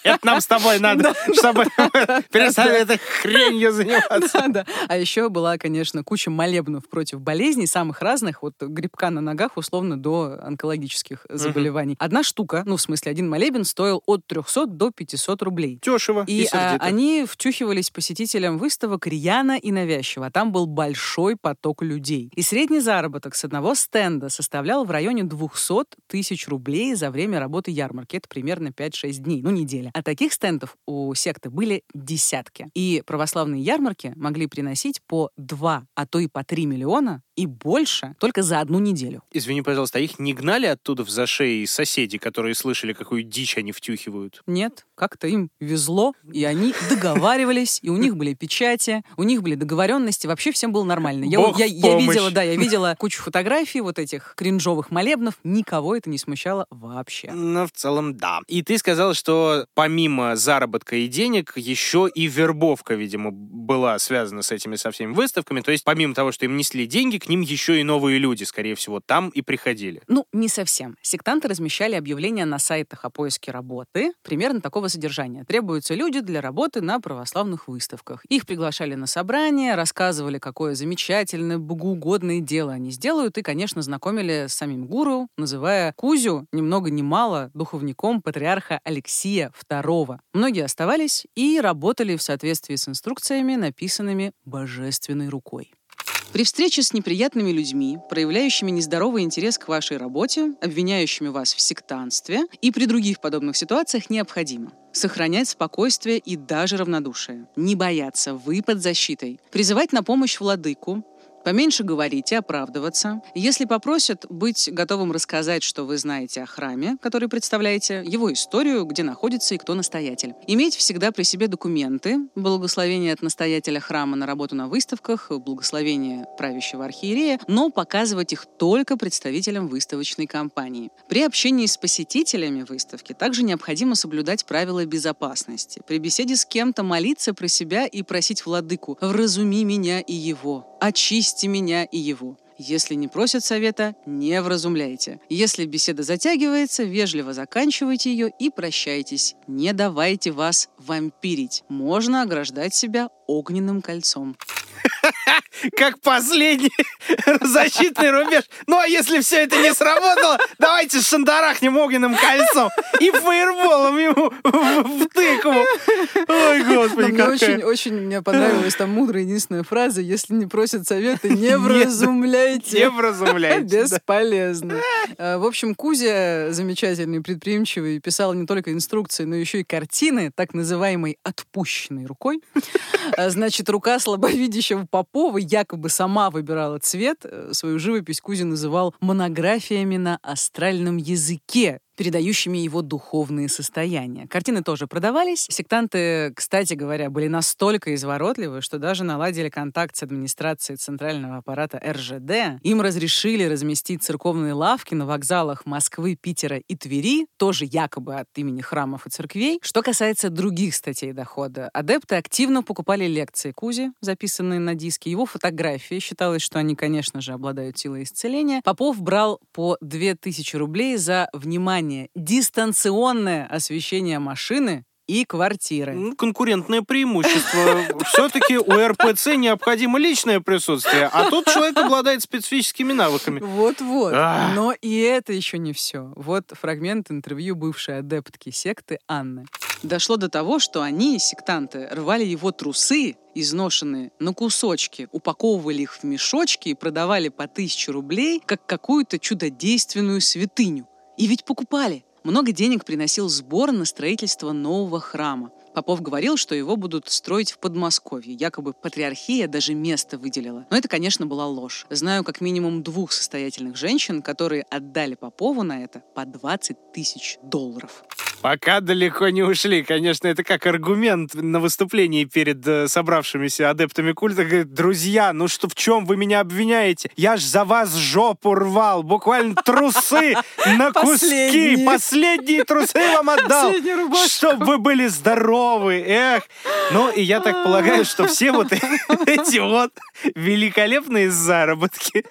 Это нам с тобой надо, да, чтобы да, перестали да, этой хренью заниматься. Да, да. А еще была, конечно, куча молебнов против болезней, самых разных, от грибка на ногах, условно, до онкологических заболеваний. Угу. Одна штука, ну, в смысле, один молебен стоил от трехсот до пятисот рублей. Дешево и, и сердито. А, они втюхивались посетителям выставок рьяно и навязчиво, а там был большой поток людей. И средний заработок с одного стенда составлял в районе двухсот тысяч рублей за время работы ярмарки. Это примерно пять-шесть дней, ну, неделя. А таких стендов у секты были десятки. И православные ярмарки могли приносить по два, а то и по три миллиона и больше только за одну неделю. Извини, пожалуйста, а их не гнали оттуда в зашей соседи, которые слышали, какую дичь они втюхивают? Нет, как-то им везло, и они договаривались, и у них были печати, у них были договоренности, вообще всем было нормально. Я, я, я видела, да, я видела кучу фотографий вот этих кринжовых молебнов, никого это не смущало вообще. Ну, в целом, да. И ты сказала, что помимо заработка и денег, еще и вербовка, видимо, была связана с этими со всеми выставками, то есть помимо того, что им несли деньги, к ним еще и новые люди, скорее всего, там и приходили. Ну, не совсем. Сектанты размещали объявления на сайтах о поиске работы, примерно такого содержания. Требуются люди для работы на православных выставках. Их приглашали на собрания, рассказывали, какое замечательное, богоугодное дело они сделают, и, конечно, знакомили с самим гуру, называя Кузю, ни много ни мало, духовником патриарха Алексия второго. Многие оставались и работали в соответствии с инструкциями, написанными божественной рукой. При встрече с неприятными людьми, проявляющими нездоровый интерес к вашей работе, обвиняющими вас в сектантстве и при других подобных ситуациях необходимо сохранять спокойствие и даже равнодушие, не бояться, вы под защитой, призывать на помощь владыку, поменьше говорить и оправдываться. Если попросят, быть готовым рассказать, что вы знаете о храме, который представляете, его историю, где находится и кто настоятель. Иметь всегда при себе документы, благословение от настоятеля храма на работу на выставках, благословение правящего архиерея, но показывать их только представителям выставочной компании. При общении с посетителями выставки также необходимо соблюдать правила безопасности. При беседе с кем-то молиться про себя и просить владыку «вразуми меня и его». «Очисти меня и его». Если не просят совета, не вразумляйте. Если беседа затягивается, вежливо заканчивайте ее и прощайтесь. Не давайте вас вампирить. Можно ограждать себя огненным кольцом. Как последний защитный рубеж. Ну, а если все это не сработало, давайте шандарахнем огненным кольцом и фаерболом ему в тыкву. Ой, господи, какая. Очень, очень мне понравилась там мудрая единственная фраза: если не просят совета, не вразумляйте. Не вразумляйте. Бесполезно. В общем, Кузя, замечательный, предприимчивый, писал не только инструкции, но еще и картины, так называемой отпущенной рукой. Значит, рука слабовидящего Попова якобы сама выбирала цвет. Свою живопись Кузя называл монографиями на астральном языке, передающими его духовные состояния. Картины тоже продавались. Сектанты, кстати говоря, были настолько изворотливы, что даже наладили контакт с администрацией Центрального аппарата эр жэ дэ. Им разрешили разместить церковные лавки на вокзалах Москвы, Питера и Твери, тоже якобы от имени храмов и церквей. Что касается других статей дохода, адепты активно покупали лекции Кузи, записанные на диске, его фотографии. Считалось, что они, конечно же, обладают силой исцеления. Попов брал по две тысячи рублей за внимание, дистанционное освещение машины и квартиры. Ну, конкурентное преимущество. Все-таки у эр пэ цэ необходимо личное присутствие, а тут человек обладает специфическими навыками. Вот-вот. Ах. Но и это еще не все. Вот фрагмент интервью бывшей адептки секты Анны. Дошло до того, что они, сектанты, рвали его трусы, изношенные, на кусочки, упаковывали их в мешочки и продавали по тысячу рублей, как какую-то чудодейственную святыню. И ведь покупали. Много денег приносил сбор на строительство нового храма. Попов говорил, что его будут строить в Подмосковье. Якобы патриархия даже место выделила. Но это, конечно, была ложь. Знаю как минимум двух состоятельных женщин, которые отдали Попову на это по двадцать тысяч долларов. Пока далеко не ушли. Конечно, это как аргумент на выступлении перед э, собравшимися адептами культа. Говорит: друзья, ну что, в чем вы меня обвиняете? Я ж за вас жопу рвал. Буквально трусы на куски. Последние трусы вам отдал. Чтобы вы были здоровы. Эх. Ну, и я так полагаю, что все вот эти вот великолепные заработки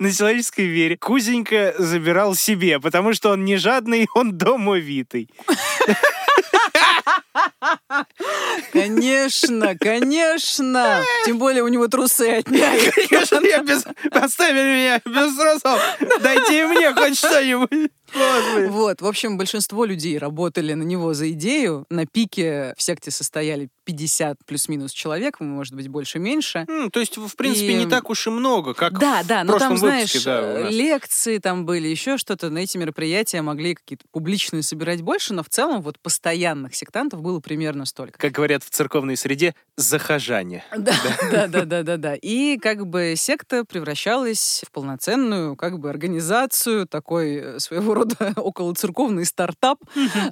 на человеческой вере Кузенька забирал себе, потому что он не жадный, он дома Витый. Конечно, конечно. Тем более у него трусы отняли. Конечно, я без... поставили меня без трусов. Дайте мне хоть что-нибудь. Вот, в общем, большинство людей работали на него за идею. На пике в секте состояли пятьдесят плюс-минус человек, может быть, больше-меньше. Mm, то есть, в принципе, и... не так уж и много, как да, в да, но прошлом там, выпуске. Знаешь, да, у нас лекции там были, еще что-то. На эти мероприятия могли какие-то публичные собирать больше, но в целом вот постоянных сектантов было примерно столько. Как говорят в церковной среде, захожане. Да-да-да-да-да. И как бы секта превращалась в полноценную как бы организацию, такой своего рода околоцерковный стартап.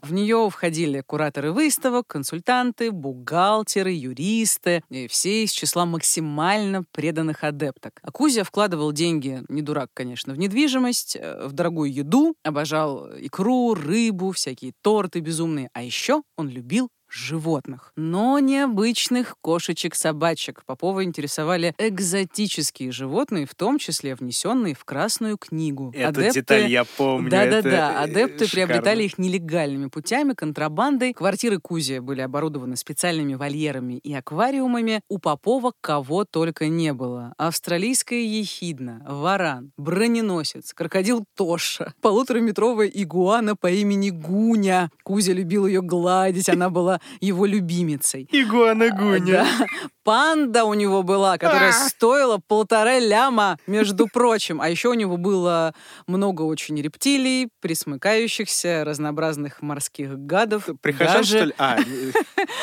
В нее входили кураторы выставок, консультанты, бухгалтеры, юристы, и все из числа максимально преданных адепток. А Кузя вкладывал деньги, не дурак, конечно, в недвижимость, в дорогую еду, обожал икру, рыбу, всякие торты безумные. А еще он любил животных. Но необычных кошечек-собачек. Попова интересовали экзотические животные, в том числе внесенные в Красную книгу. Эту адепты... деталь я помню. Да-да-да. Адепты шикарно. Приобретали их нелегальными путями, контрабандой. Квартиры Кузи были оборудованы специальными вольерами и аквариумами. У Попова кого только не было. Австралийская ехидна, варан, броненосец, крокодил Тоша, полутораметровая игуана по имени Гуня. Кузя любил ее гладить, она была его любимицей. Игуана Гуня. А, да. Панда у него была, которая А-а-а. стоила полтора ляма, между прочим. А еще у него было много очень рептилий, присмыкающихся, разнообразных морских гадов. Прихожан, даже... что ли? А,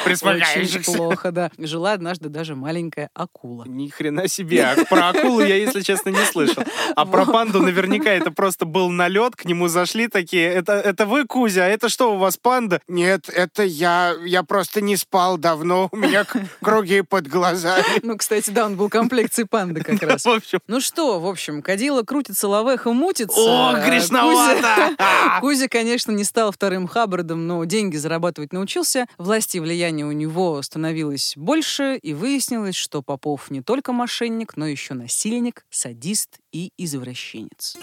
присмыкающихся. Очень плохо, да. Жила однажды даже маленькая акула. Ни хрена себе. Про акулу я, если честно, не слышал. А про панду наверняка это просто был налет, к нему зашли такие: это, это вы, Кузя, а это что у вас, панда? Нет, это я. Я просто не спал давно, у меня круги под глазами. Ну, кстати, да, он был комплекцией панды как раз. Ну что, в общем, кадила крутится, лавеха мутится. О, грешновато! Кузя, конечно, не стал вторым Хаббардом, но деньги зарабатывать научился. Власти и влияние у него становилось больше, и выяснилось, что Попов не только мошенник, но еще насильник, садист и извращенец.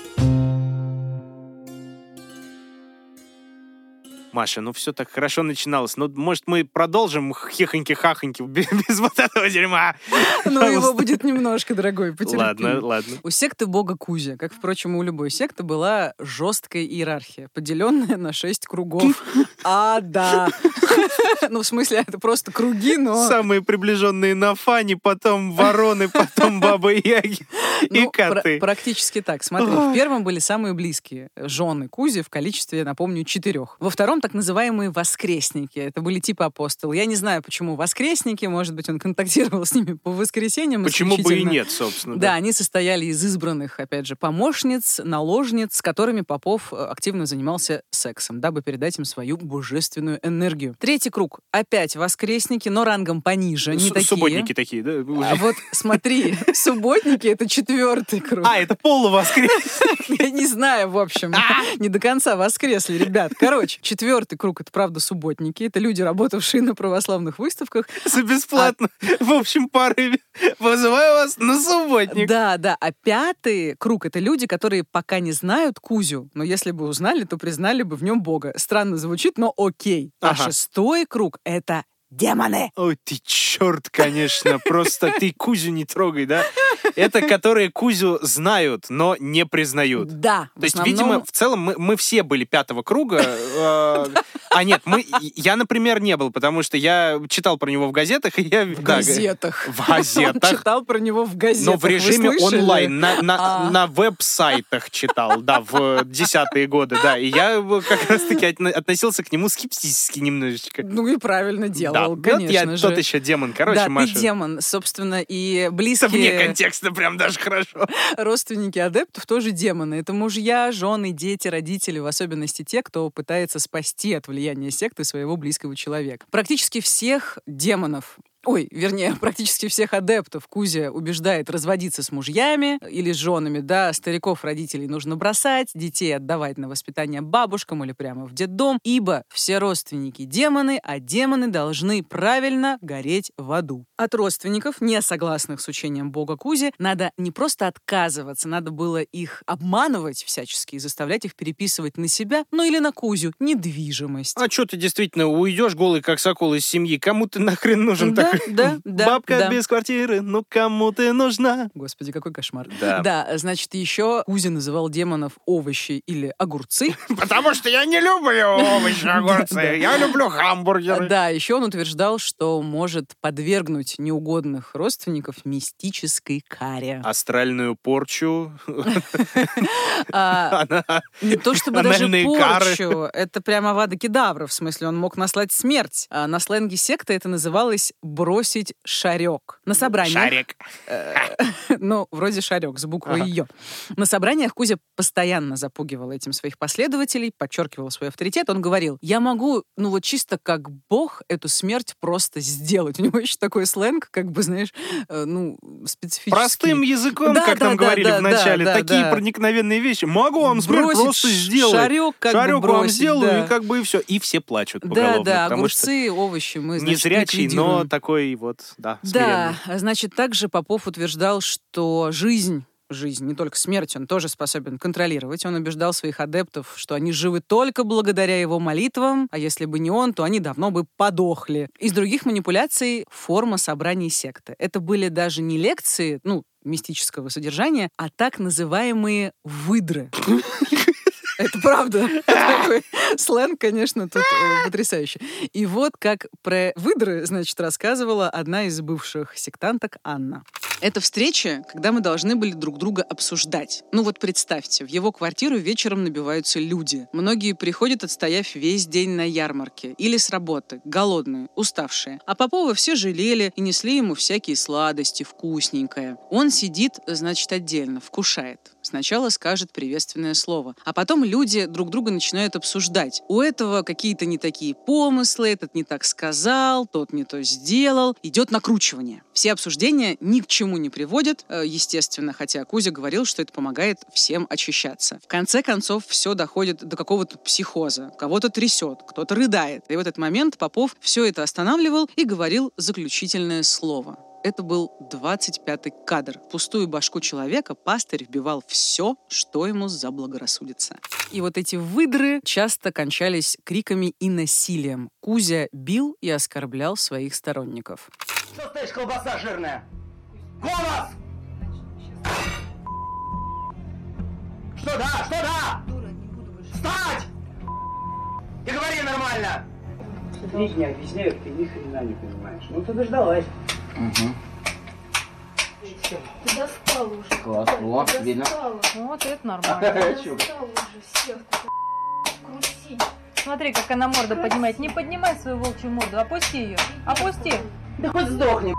Маша, ну все так хорошо начиналось. Ну, может, мы продолжим хихоньки-хахоньки без вот этого дерьма? Ну, его будет немножко, дорогой, потерпи. Ладно, ладно. У секты бога Кузя, как, впрочем, у любой секты, была жесткая иерархия, поделенная на шесть кругов. А, да. Ну, в смысле, это просто круги, но... Самые приближенные на фане, потом вороны, потом бабы Яги и коты. Практически так. Смотри, в первом были самые близкие жены Кузи в количестве, напомню, четырех. Во втором так называемые воскресники. Это были типа апостолы. Я не знаю, почему воскресники. Может быть, он контактировал с ними по воскресеньям. Почему бы и нет, собственно. Да, да, они состояли из избранных, опять же, помощниц, наложниц, с которыми Попов активно занимался сексом, дабы передать им свою божественную энергию. Третий круг. Опять воскресники, но рангом пониже. Не такие. Субботники такие, да? А вот смотри, субботники — это четвертый круг. А, это полувоскресники. Я не знаю, в общем. Не до конца воскресли, ребят. Короче, четвертый круг — это, правда, субботники. Это люди, работавшие на православных выставках. За бесплатно. А... В общем, порыве. Вызываю вас на субботник. Да, да. А пятый круг — это люди, которые пока не знают Кузю, но если бы узнали, то признали бы в нем Бога. Странно звучит, но окей. Ага. А шестой круг — это демоны. Ой, ты черт, конечно. Просто ты Кузю не трогай, да? Это которые Кузю знают, но не признают. Да. То есть, видимо, в целом мы, мы все были пятого круга. А нет, мы, я, например, не был, потому что я читал про него в газетах. И я, в да, газетах. В газетах. Он читал про него в газетах. Но в режиме онлайн, на, на, а. на веб-сайтах читал, да, в десятые годы, да. И я как раз-таки относился к нему скептически немножечко. Ну и правильно делал, да. Конечно я, же. Тот еще демон, короче, да, Маша. Да, ты демон, собственно, и близкие... Это вне контекста прям даже хорошо. Родственники адептов тоже демоны. Это мужья, жены, дети, родители, в особенности те, кто пытается спасти от влияния секты своего близкого человека. Практически всех демонов, ой, вернее, практически всех адептов Кузя убеждает разводиться с мужьями или с женами, да, стариков, родителей нужно бросать, детей отдавать на воспитание бабушкам или прямо в детдом, ибо все родственники демоны, а демоны должны правильно гореть в аду. От родственников, не согласных с учением бога Кузи, надо не просто отказываться, надо было их обманывать всячески и заставлять их переписывать на себя, ну или на Кузю, недвижимость. А что ты действительно уйдешь голый, как сокол из семьи? Кому ты нахрен нужен, да, такой? Да, да, да. Бабка да. без квартиры, ну кому ты нужна? Господи, какой кошмар. Да, да, значит, еще Кузя называл демонов овощи или огурцы. Потому что я не люблю овощи и огурцы, я люблю гамбургеры. Да, еще он утверждал, что может подвергнуть неугодных родственников мистической каре. Астральную порчу. Не то чтобы даже порчу, это прямо авада-кедавра, в смысле, он мог наслать смерть. На сленге секты это называлось бросить шарек. На собраниях... Шарик. Ну, вроде шарек, с буквой Ё. На собраниях Кузя постоянно запугивал этим своих последователей, подчеркивал свой авторитет. Он говорил, я могу, ну вот чисто как бог, эту смерть просто сделать. У него еще такой сленг, как бы, знаешь, ну, специфический. Простым языком, как нам говорили в начале, такие проникновенные вещи. Могу вам смерть просто сделать. Шарек как бы бросить. Шарек вам сделаю, и как бы и все. И все плачут поголовно. Да, да, огурцы, овощи мы, значит, незрячий, но такой вот, да, смиренный. Да, значит, также Попов утверждал, что жизнь... жизнь, не только смерть, он тоже способен контролировать. Он убеждал своих адептов, что они живы только благодаря его молитвам, а если бы не он, то они давно бы подохли. Из других манипуляций — форма собраний секты. Это были даже не лекции, ну, мистического содержания, а так называемые выдры. Это правда. Такой сленг, конечно, тут потрясающий. И вот как про выдры, значит, рассказывала одна из бывших сектанток Анна. Это встреча, когда мы должны были друг друга обсуждать. Ну вот представьте, в его квартиру вечером набиваются люди. Многие приходят, отстояв весь день на ярмарке или с работы, голодные, уставшие. А Попова все жалели и несли ему всякие сладости, вкусненькое. Он сидит, значит, отдельно, вкушает. Сначала скажет приветственное слово, а потом люди друг друга начинают обсуждать. У этого какие-то не такие помыслы, этот не так сказал, тот не то сделал. Идет накручивание. Все обсуждения ни к чему не приводят, естественно, хотя Кузя говорил, что это помогает всем очищаться. В конце концов, все доходит до какого-то психоза. Кого-то трясет, кто-то рыдает. И в этот момент Попов все это останавливал и говорил заключительное слово. Это был двадцать пятый кадр. В пустую башку человека пастырь вбивал все, что ему заблагорассудится. И вот эти выдры часто кончались криками и насилием. Кузя бил и оскорблял своих сторонников. Что стоишь, колбаса жирная? Голос! Что да? Что да? Встать! И говори нормально! Лишние объясняют, ты ни хрена не понимаешь. Ну ты дождалась. Угу. Ты достала уже. Класс, вот, видно. Вот, это нормально. Ты достала уже всех. Крути. Смотри, как она морду поднимает. Не поднимай свою волчью морду, опусти ее. Опусти. Да хоть сдохни.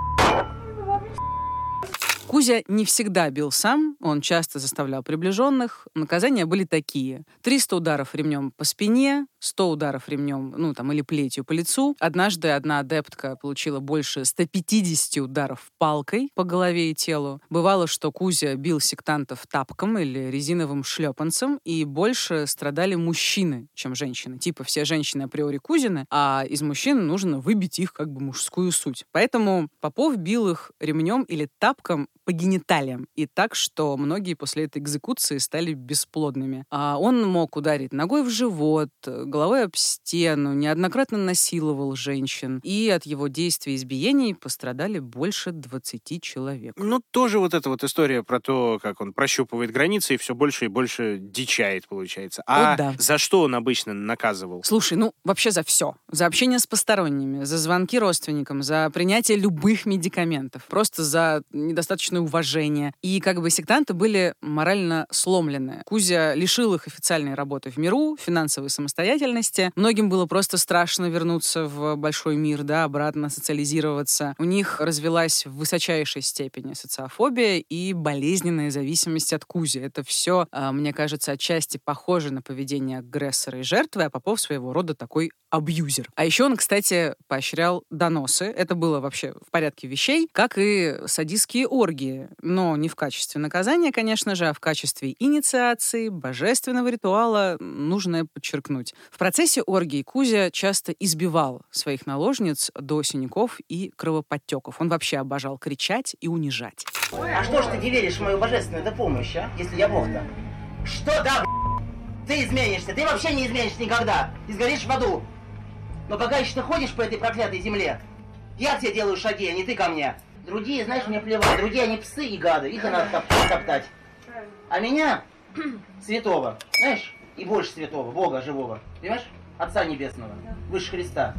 Кузя не всегда бил сам, он часто заставлял приближенных. Наказания были такие. триста ударов ремнем по спине, сто ударов ремнем, ну там, или плетью по лицу. Однажды одна адептка получила больше ста пятидесяти ударов палкой по голове и телу. Бывало, что Кузя бил сектантов тапком или резиновым шлепанцем, и больше страдали мужчины, чем женщины. Типа все женщины априори Кузины, а из мужчин нужно выбить их как бы мужскую суть. Поэтому Попов бил их ремнем или тапком по гениталиям. И так, что многие после этой экзекуции стали бесплодными. А он мог ударить ногой в живот, головой об стену, неоднократно насиловал женщин. И от его действий и избиений пострадали больше двадцати человек. Ну, тоже вот эта вот история про то, как он прощупывает границы и все больше и больше дичает, получается. А вот да. За что он обычно наказывал? Слушай, ну, вообще за все. За общение с посторонними, за звонки родственникам, за принятие любых медикаментов. Просто за недостаточно уважение. И как бы сектанты были морально сломлены. Кузя лишил их официальной работы в миру, финансовой самостоятельности. Многим было просто страшно вернуться в большой мир, да, обратно социализироваться. У них развилась в высочайшей степени социофобия и болезненная зависимость от Кузи. Это все, мне кажется, отчасти похоже на поведение агрессора и жертвы, а Попов своего рода такой абьюзер. А еще он, кстати, поощрял доносы. Это было вообще в порядке вещей, как и садистские оргии. Но не в качестве наказания, конечно же, а в качестве инициации, божественного ритуала, нужно подчеркнуть. В процессе оргии Кузя часто избивал своих наложниц до синяков и кровоподтеков. Он вообще обожал кричать и унижать. А что ж ты не веришь в мою божественную помощь, а? Если я бог-то? Что да, б***ь? Ты изменишься, ты вообще не изменишься никогда. И сгоришь в аду. Но пока еще ты ходишь по этой проклятой земле, Я тебе делаю шаги, а не ты ко мне. Другие, знаешь, мне плевать. Другие, они псы и гады. Их и надо топтать. А меня, святого, знаешь, и больше святого, Бога живого, понимаешь? Отца Небесного, выше Христа.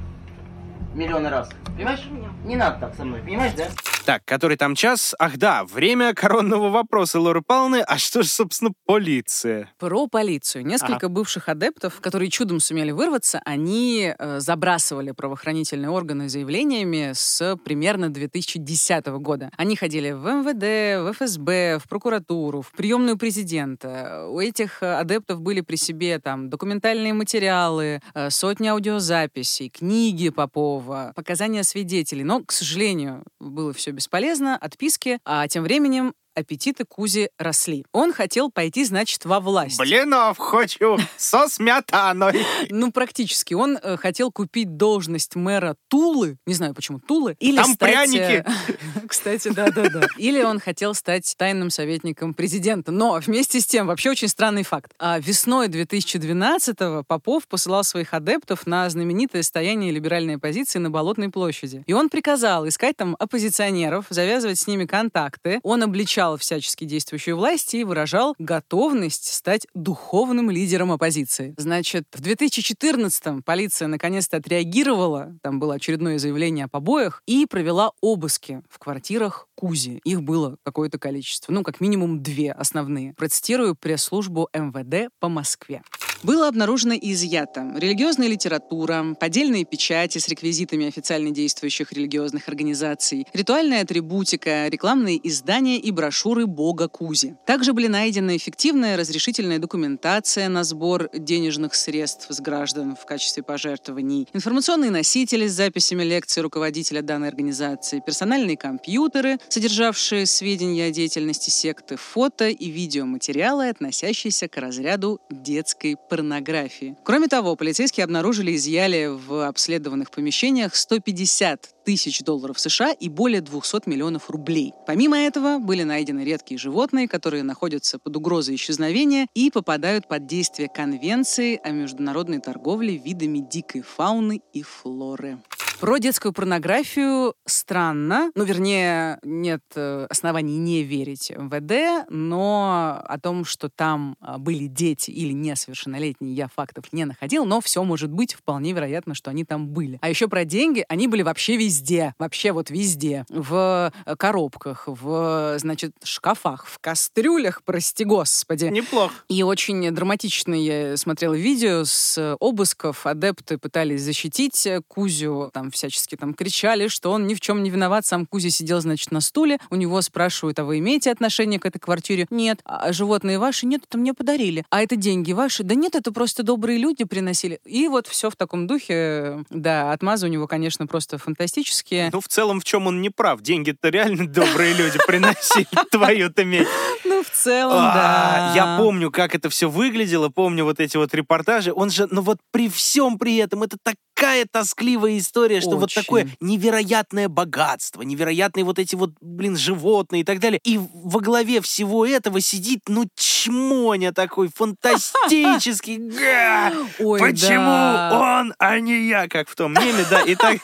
Миллионы раз. Понимаешь? Не надо так со мной, понимаешь, да? Так, который там час? Ах да, время коронного вопроса Лоры Палны. А что же, собственно, полиция? Про полицию. Несколько ага. бывших адептов, которые чудом сумели вырваться, они э, забрасывали правоохранительные органы заявлениями с примерно две тысячи десятого года. Они ходили в эм вэ дэ, в эф эс бэ, в прокуратуру, в приемную президента. У этих адептов были при себе там документальные материалы, э, сотни аудиозаписей, книги Попова, показания свидетелей. Но, к сожалению, было все бесполезно, отписки, а тем временем аппетиты Кузи росли. Он хотел пойти, значит, во власть. Блинов хочу со сметаной. Ну, практически. Он э, хотел купить должность мэра Тулы, не знаю, почему Тулы. Или там стать... пряники. Кстати, да-да-да. Или он хотел стать тайным советником президента. Но вместе с тем, вообще очень странный факт. А весной две тысячи двенадцатого Попов посылал своих адептов на знаменитое стояние либеральной оппозиции на Болотной площади. И он приказал искать там оппозиционеров, завязывать с ними контакты. Он обличал всячески действующую власть и выражал готовность стать духовным лидером оппозиции. Значит, в две тысячи четырнадцатом полиция наконец-то отреагировала, там было очередное заявление о побоях, и провела обыски в квартирах Кузи. Их было какое-то количество, ну, как минимум две основные. Процитирую пресс-службу эм вэ дэ по Москве. Было обнаружено и изъято религиозная литература, поддельные печати с реквизитами официально действующих религиозных организаций, ритуальная атрибутика, рекламные издания и брошюры бога Кузи. Также были найдены фиктивная разрешительная документация на сбор денежных средств с граждан в качестве пожертвований, информационные носители с записями лекций руководителя данной организации, персональные компьютеры, содержавшие сведения о деятельности секты, фото и видеоматериалы, относящиеся к разряду детской порнографии. Кроме того, полицейские обнаружили и изъяли в обследованных помещениях сто пятьдесят тысяч долларов США и более двести миллионов рублей. Помимо этого, были найдены редкие животные, которые находятся под угрозой исчезновения и попадают под действие Конвенции о международной торговле видами дикой фауны и флоры. Про детскую порнографию странно. Ну, вернее, нет оснований не верить эм вэ дэ, но о том, что там были дети или несовершеннолетние, я фактов не находил, но все может быть, вполне вероятно, что они там были. А еще про деньги. Они были вообще везде. Вообще вот везде. В коробках, в, значит, шкафах, в кастрюлях, прости господи. Неплохо. И очень драматично я смотрела видео с обысков. Адепты пытались защитить Кузю, там всячески там кричали, что он ни в чем не виноват. Сам Кузя сидел, значит, на стуле. У него спрашивают, а вы имеете отношение к этой квартире? Нет. А животные ваши? Нет, это мне подарили. А это деньги ваши? Да нет, это просто добрые люди приносили. И вот все в таком духе. Да, отмазы у него, конечно, просто фантастические. Ну, в целом, в чем он не прав? Деньги-то реально добрые люди приносили. Твою-то медь. Ну, в целом, да. Я помню, как это все выглядело. Помню вот эти вот репортажи. Он же, ну вот при всем при этом, это такая тоскливая история. История, что очень. Вот такое невероятное богатство, невероятные вот эти вот, блин, животные и так далее. И во главе всего этого сидит, ну, чмоня такой фантастический. Почему он, а не я, как в том меме, да? И так...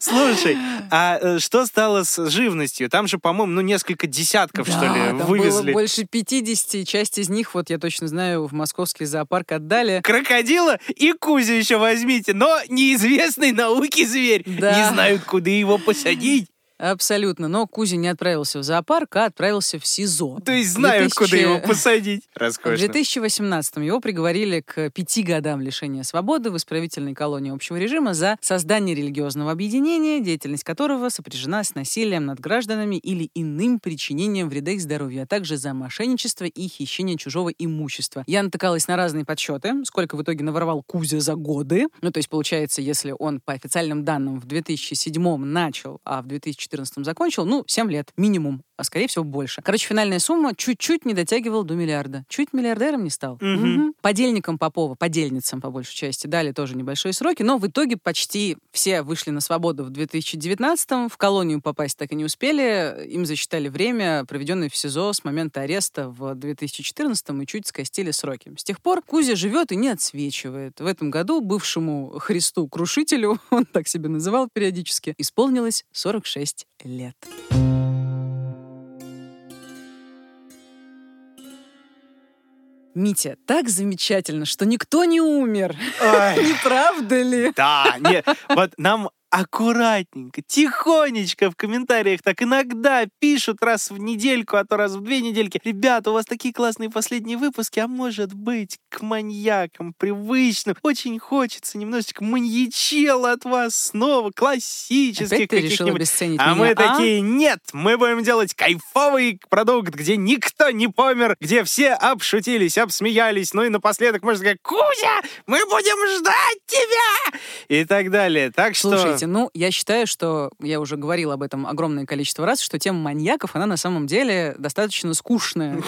Слушай, а что стало с живностью? Там же, по-моему, ну, несколько десятков, что ли, вывезли. Больше пятидесяти, и часть из них, вот я точно знаю, в московский зоопарк отдали. Крокодила и Кузю еще возьмите, но неизвестный науки зверь. Да. Не знают, куда его посадить. Абсолютно. Но Кузя не отправился в зоопарк, а отправился в СИЗО. То есть знают, двухтысячном... куда его посадить. Роскошно. В две тысячи восемнадцатом его приговорили к пяти годам лишения свободы в исправительной колонии общего режима за создание религиозного объединения, деятельность которого сопряжена с насилием над гражданами или иным причинением вреда их здоровью, а также за мошенничество и хищение чужого имущества. Я натыкалась на разные подсчеты, сколько в итоге наворовал Кузя за годы. Ну, то есть, получается, если он по официальным данным в две тысячи седьмом начал, а в две тысячи четырнадцатом закончил, ну, семь лет минимум. а скорее всего больше. Короче, финальная сумма чуть-чуть не дотягивала до миллиарда. Чуть миллиардером не стал. Mm-hmm. Угу. Подельникам Попова, подельницам по большей части, дали тоже небольшие сроки, но в итоге почти все вышли на свободу в две тысячи девятнадцатом. В колонию попасть так и не успели. Им засчитали время, проведенное в СИЗО с момента ареста в две тысячи четырнадцатом, и чуть скостили сроки. С тех пор Кузя живет и не отсвечивает. В этом году бывшему Христу-крушителю, он так себя называл периодически, исполнилось сорок шесть лет. Митя, так замечательно, что никто не умер. Не правда ли? Да, нет, вот нам аккуратненько, тихонечко в комментариях так иногда пишут раз в недельку, а то раз в две недельки. Ребята, у вас такие классные последние выпуски, а может быть, к маньякам привычным. Очень хочется немножечко маньячела от вас снова, классических. Опять ты решил обесценить меня, а? мы такие, нет, мы будем делать кайфовый продукт, где никто не помер, где все обшутились, обсмеялись, ну и напоследок можно сказать: Кузя, мы будем ждать тебя! И так далее. Так что... Слушай, ну, я считаю, что, я уже говорила об этом огромное количество раз, что тема маньяков, она на самом деле достаточно скучная.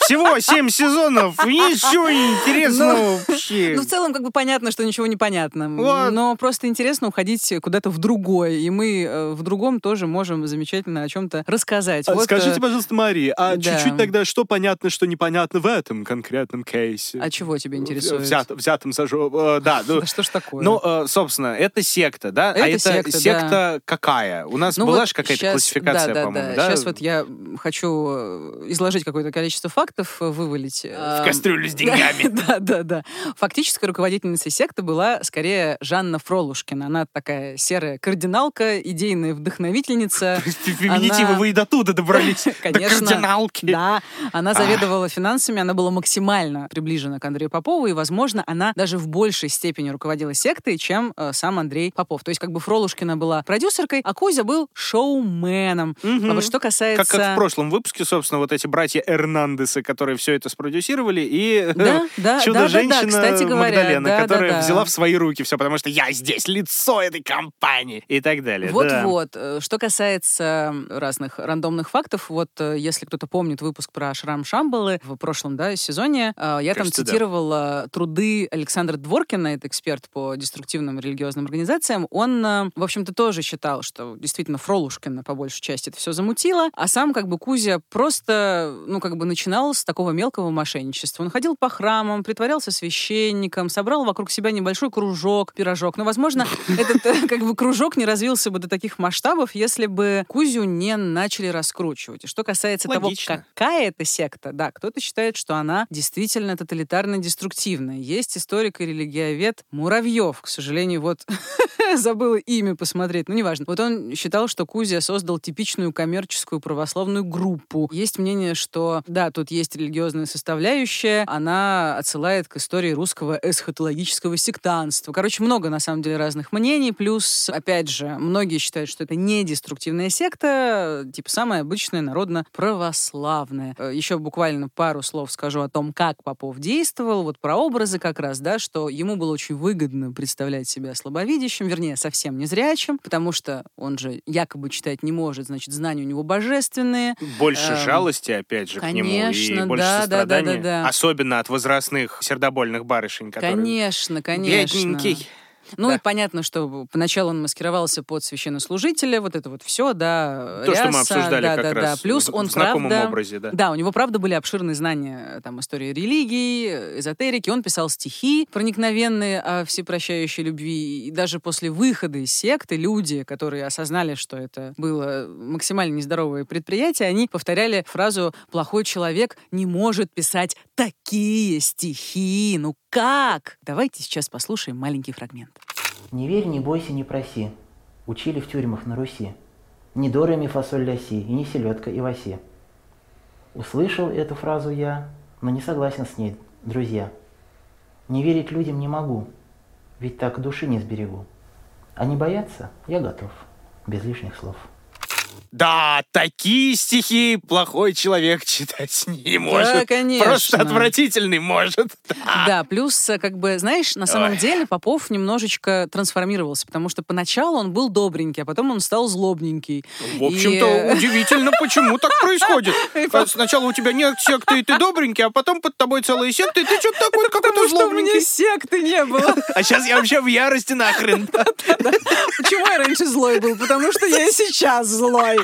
Всего семь сезонов, ничего не интересного вообще. Ну, в целом, как бы понятно, что ничего не понятно. Вот. Но просто интересно уходить куда-то в другое. И мы в другом тоже можем замечательно о чем-то рассказать. А, вот, скажите, пожалуйста, Мария, а да. чуть-чуть тогда что понятно, что непонятно в этом конкретном кейсе? А чего тебя интересует? Взят, взятым сажу. Э, да, ну, да что ж такое? Ну, э, собственно, это секта, да? Это а это секта, секта да. какая? У нас ну, была вот же какая-то сейчас, классификация, да, по-моему, да, да? Сейчас вот я хочу изложить какое-то количество фактов, вывалить. В кастрюлю с деньгами. Да, да, да. Фактически руководительницей секты была скорее Жанна Фролушкина. Она такая серая кардиналка, идейная вдохновительница. Феминитивы вы и до туда добрались. Конечно. До кардиналки. Да. Она заведовала финансами, она была максимально приближена к Андрею Попову, и, возможно, она даже в большей степени руководила сектой, чем сам Андрей Попов. То есть, как бы Фролушкина была продюсеркой, а Кузя был шоуменом. А вот что касается... Как в прошлом выпуске, собственно, вот эти братья Эрнандесы, которые все это спродюсировали, и да, да, чудо-женщина да, да, да, говоря, Магдалена, да, которая да, да. взяла в свои руки все, потому что я здесь лицо этой компании и так далее. Вот-вот. Да. Что касается разных рандомных фактов, вот если кто-то помнит выпуск про шрам Шамбалы в прошлом да, сезоне, я Кажется, там цитировала да. труды Александра Дворкина, это эксперт по деструктивным религиозным организациям, он, в общем-то, тоже считал, что действительно Фролушкина по большей части это все замутила, а сам как бы Кузя просто, ну, как бы начинал с такого мелкого мошенничества. Он ходил по храмам, притворялся священником, собрал вокруг себя небольшой кружок, пирожок. Но, возможно, этот как бы кружок не развился бы до таких масштабов, если бы Кузю не начали раскручивать. И что касается Логично. того, какая это секта, да, кто-то считает, что она действительно тоталитарно-деструктивная. Есть историк и религиовед Муравьев, к сожалению, вот забыла имя посмотреть, но неважно. Вот он считал, что Кузя создал типичную коммерческую православную группу. Есть мнение, что, да, тут есть религиозная составляющая, она отсылает к истории русского эсхатологического сектанства. Короче, много, на самом деле, разных мнений, плюс, опять же, многие считают, что это не деструктивная секта, типа самая обычная народно-православная. Еще буквально пару слов скажу о том, как Попов действовал, вот про образы как раз, да, что ему было очень выгодно представлять себя слабовидящим, вернее, совсем незрячим, потому что он же якобы читать не может, значит, знания у него божественные. Больше эм, жалости, опять же, конечно, к нему. И И больше да, сострадания, да, да, да, да. особенно от возрастных сердобольных барышень, которые... Конечно, конечно. Бедненький. Ну да. и понятно, что поначалу он маскировался под священнослужителя, вот это вот все, да, То, ряса, что мы обсуждали да, как да, раз да. Плюс в, он в знакомом правда, образе, да. Да, у него правда были обширные знания там, истории религии, эзотерики, он писал стихи проникновенные о всепрощающей любви, и даже после выхода из секты люди, которые осознали, что это было максимально нездоровое предприятие, они повторяли фразу «плохой человек не может писать такие стихи, ну как?» Давайте сейчас послушаем маленький фрагмент. «Не верь, не бойся, не проси. Учили в тюрьмах на Руси. Не доры ми фасоль ляси, и не селедка и васи. Услышал эту фразу я, но не согласен с ней, друзья. Не верить людям не могу, ведь так души не сберегу. А не бояться я готов, без лишних слов». Да, такие стихи плохой человек читать не может. Да, конечно. Просто отвратительный может. Да, да, плюс, как бы, знаешь, на самом Ой. деле Попов немножечко трансформировался, потому что поначалу он был добренький, а потом он стал злобненький. В общем-то, и... удивительно, почему так происходит. Сначала у тебя нет секты, и ты добренький, а потом под тобой целые секты, и ты что-то такой какой-то злобненький. Потому что у меня секты не было. А сейчас я вообще в ярости нахрен. Почему я раньше злой был? Потому что я и сейчас злой.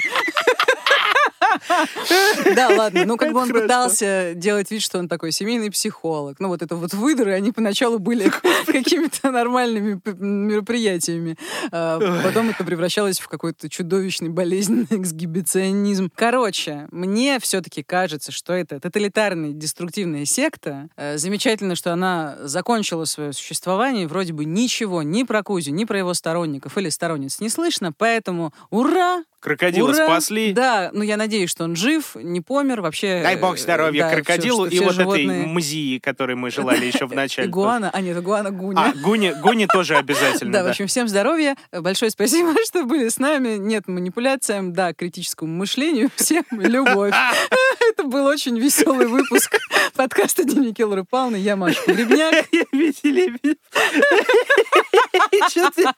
Да, ладно, ну как бы он пытался делать вид, что он такой семейный психолог. Ну вот это вот выдоры, они поначалу были какими-то нормальными мероприятиями. Потом это превращалось в какой-то чудовищный болезненный эксгибиционизм. Короче, мне все-таки кажется, что это тоталитарная деструктивная секта. Замечательно, что она закончила свое существование, вроде бы ничего ни про Кузю, ни про его сторонников или сторонниц не слышно, поэтому ура! Крокодила Ура! спасли. Да, ну я надеюсь, что он жив, не помер. Вообще, дай бог здоровья да, крокодилу все, и вот животные... этой мзии, которой мы желали еще в начале. Игуана, а нет, игуана Гуня. А, Гуни, Гуни тоже обязательно. Да, в общем, всем здоровья. Большое спасибо, что были с нами. Нет манипуляциям, да, критическому мышлению. Всем любовь. Это был очень веселый выпуск подкаста «Дневники Лоры Палны». Я Маша Погребняк. Я Митя Лебедев. Что-то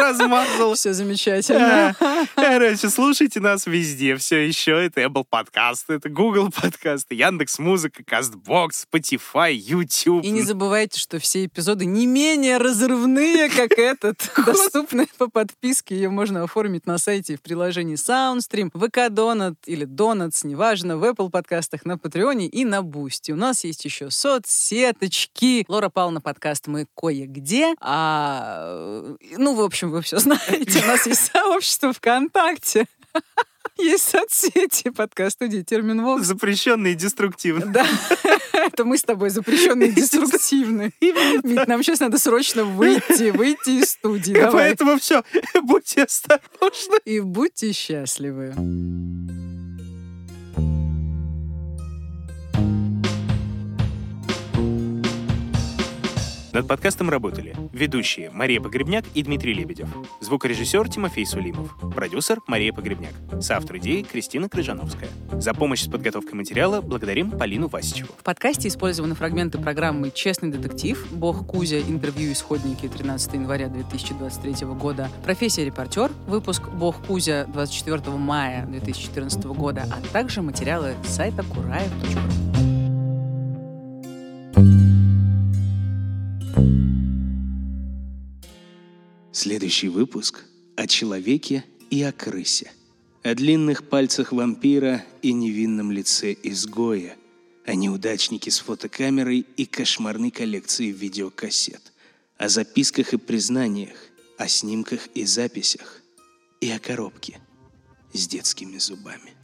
размазал. Все замечательно. Короче, слушайте нас везде. Все еще. Это Apple подкасты, это Google подкасты, Яндекс.Музыка, Кастбокс, Spotify, YouTube. И не забывайте, что все эпизоды не менее разрывные, как этот. Доступны по подписке. Ее можно оформить на сайте в приложении Soundstream, вэ ка Donut или Donuts, неважно, в Apple подкастах, на Патреоне и на Бусти. У нас есть еще соцсеточки. Лора Пална подкаст мы кое-где. А... Ну, в общем, вы все знаете. У нас есть сообщество ВКонтакте. Есть соцсети, подкаст-студии «Термин Вокс». Запрещенные и деструктивные. Да, это мы с тобой запрещенные и деструктивные. Ведь нам сейчас надо срочно выйти, выйти из студии. Поэтому все, будьте осторожны. И будьте счастливы. Над подкастом работали ведущие Мария Погребняк и Дмитрий Лебедев, звукорежиссер Тимофей Сулимов, продюсер Мария Погребняк, соавтор идеи Кристина Крыжановская. За помощь с подготовкой материала благодарим Полину Васичеву. В подкасте использованы фрагменты программы «Честный детектив», «Бог Кузя», интервью «Исходники» тринадцатого января две тысячи двадцать третьего года, «Профессия репортер», выпуск «Бог Кузя» двадцать четвёртого мая две тысячи четырнадцатого года, а также материалы с сайта кураев точка ру. Следующий выпуск о человеке и о крысе, о длинных пальцах вампира и невинном лице изгоя, о неудачнике с фотокамерой и кошмарной коллекции видеокассет, о записках и признаниях, о снимках и записях и о коробке с детскими зубами.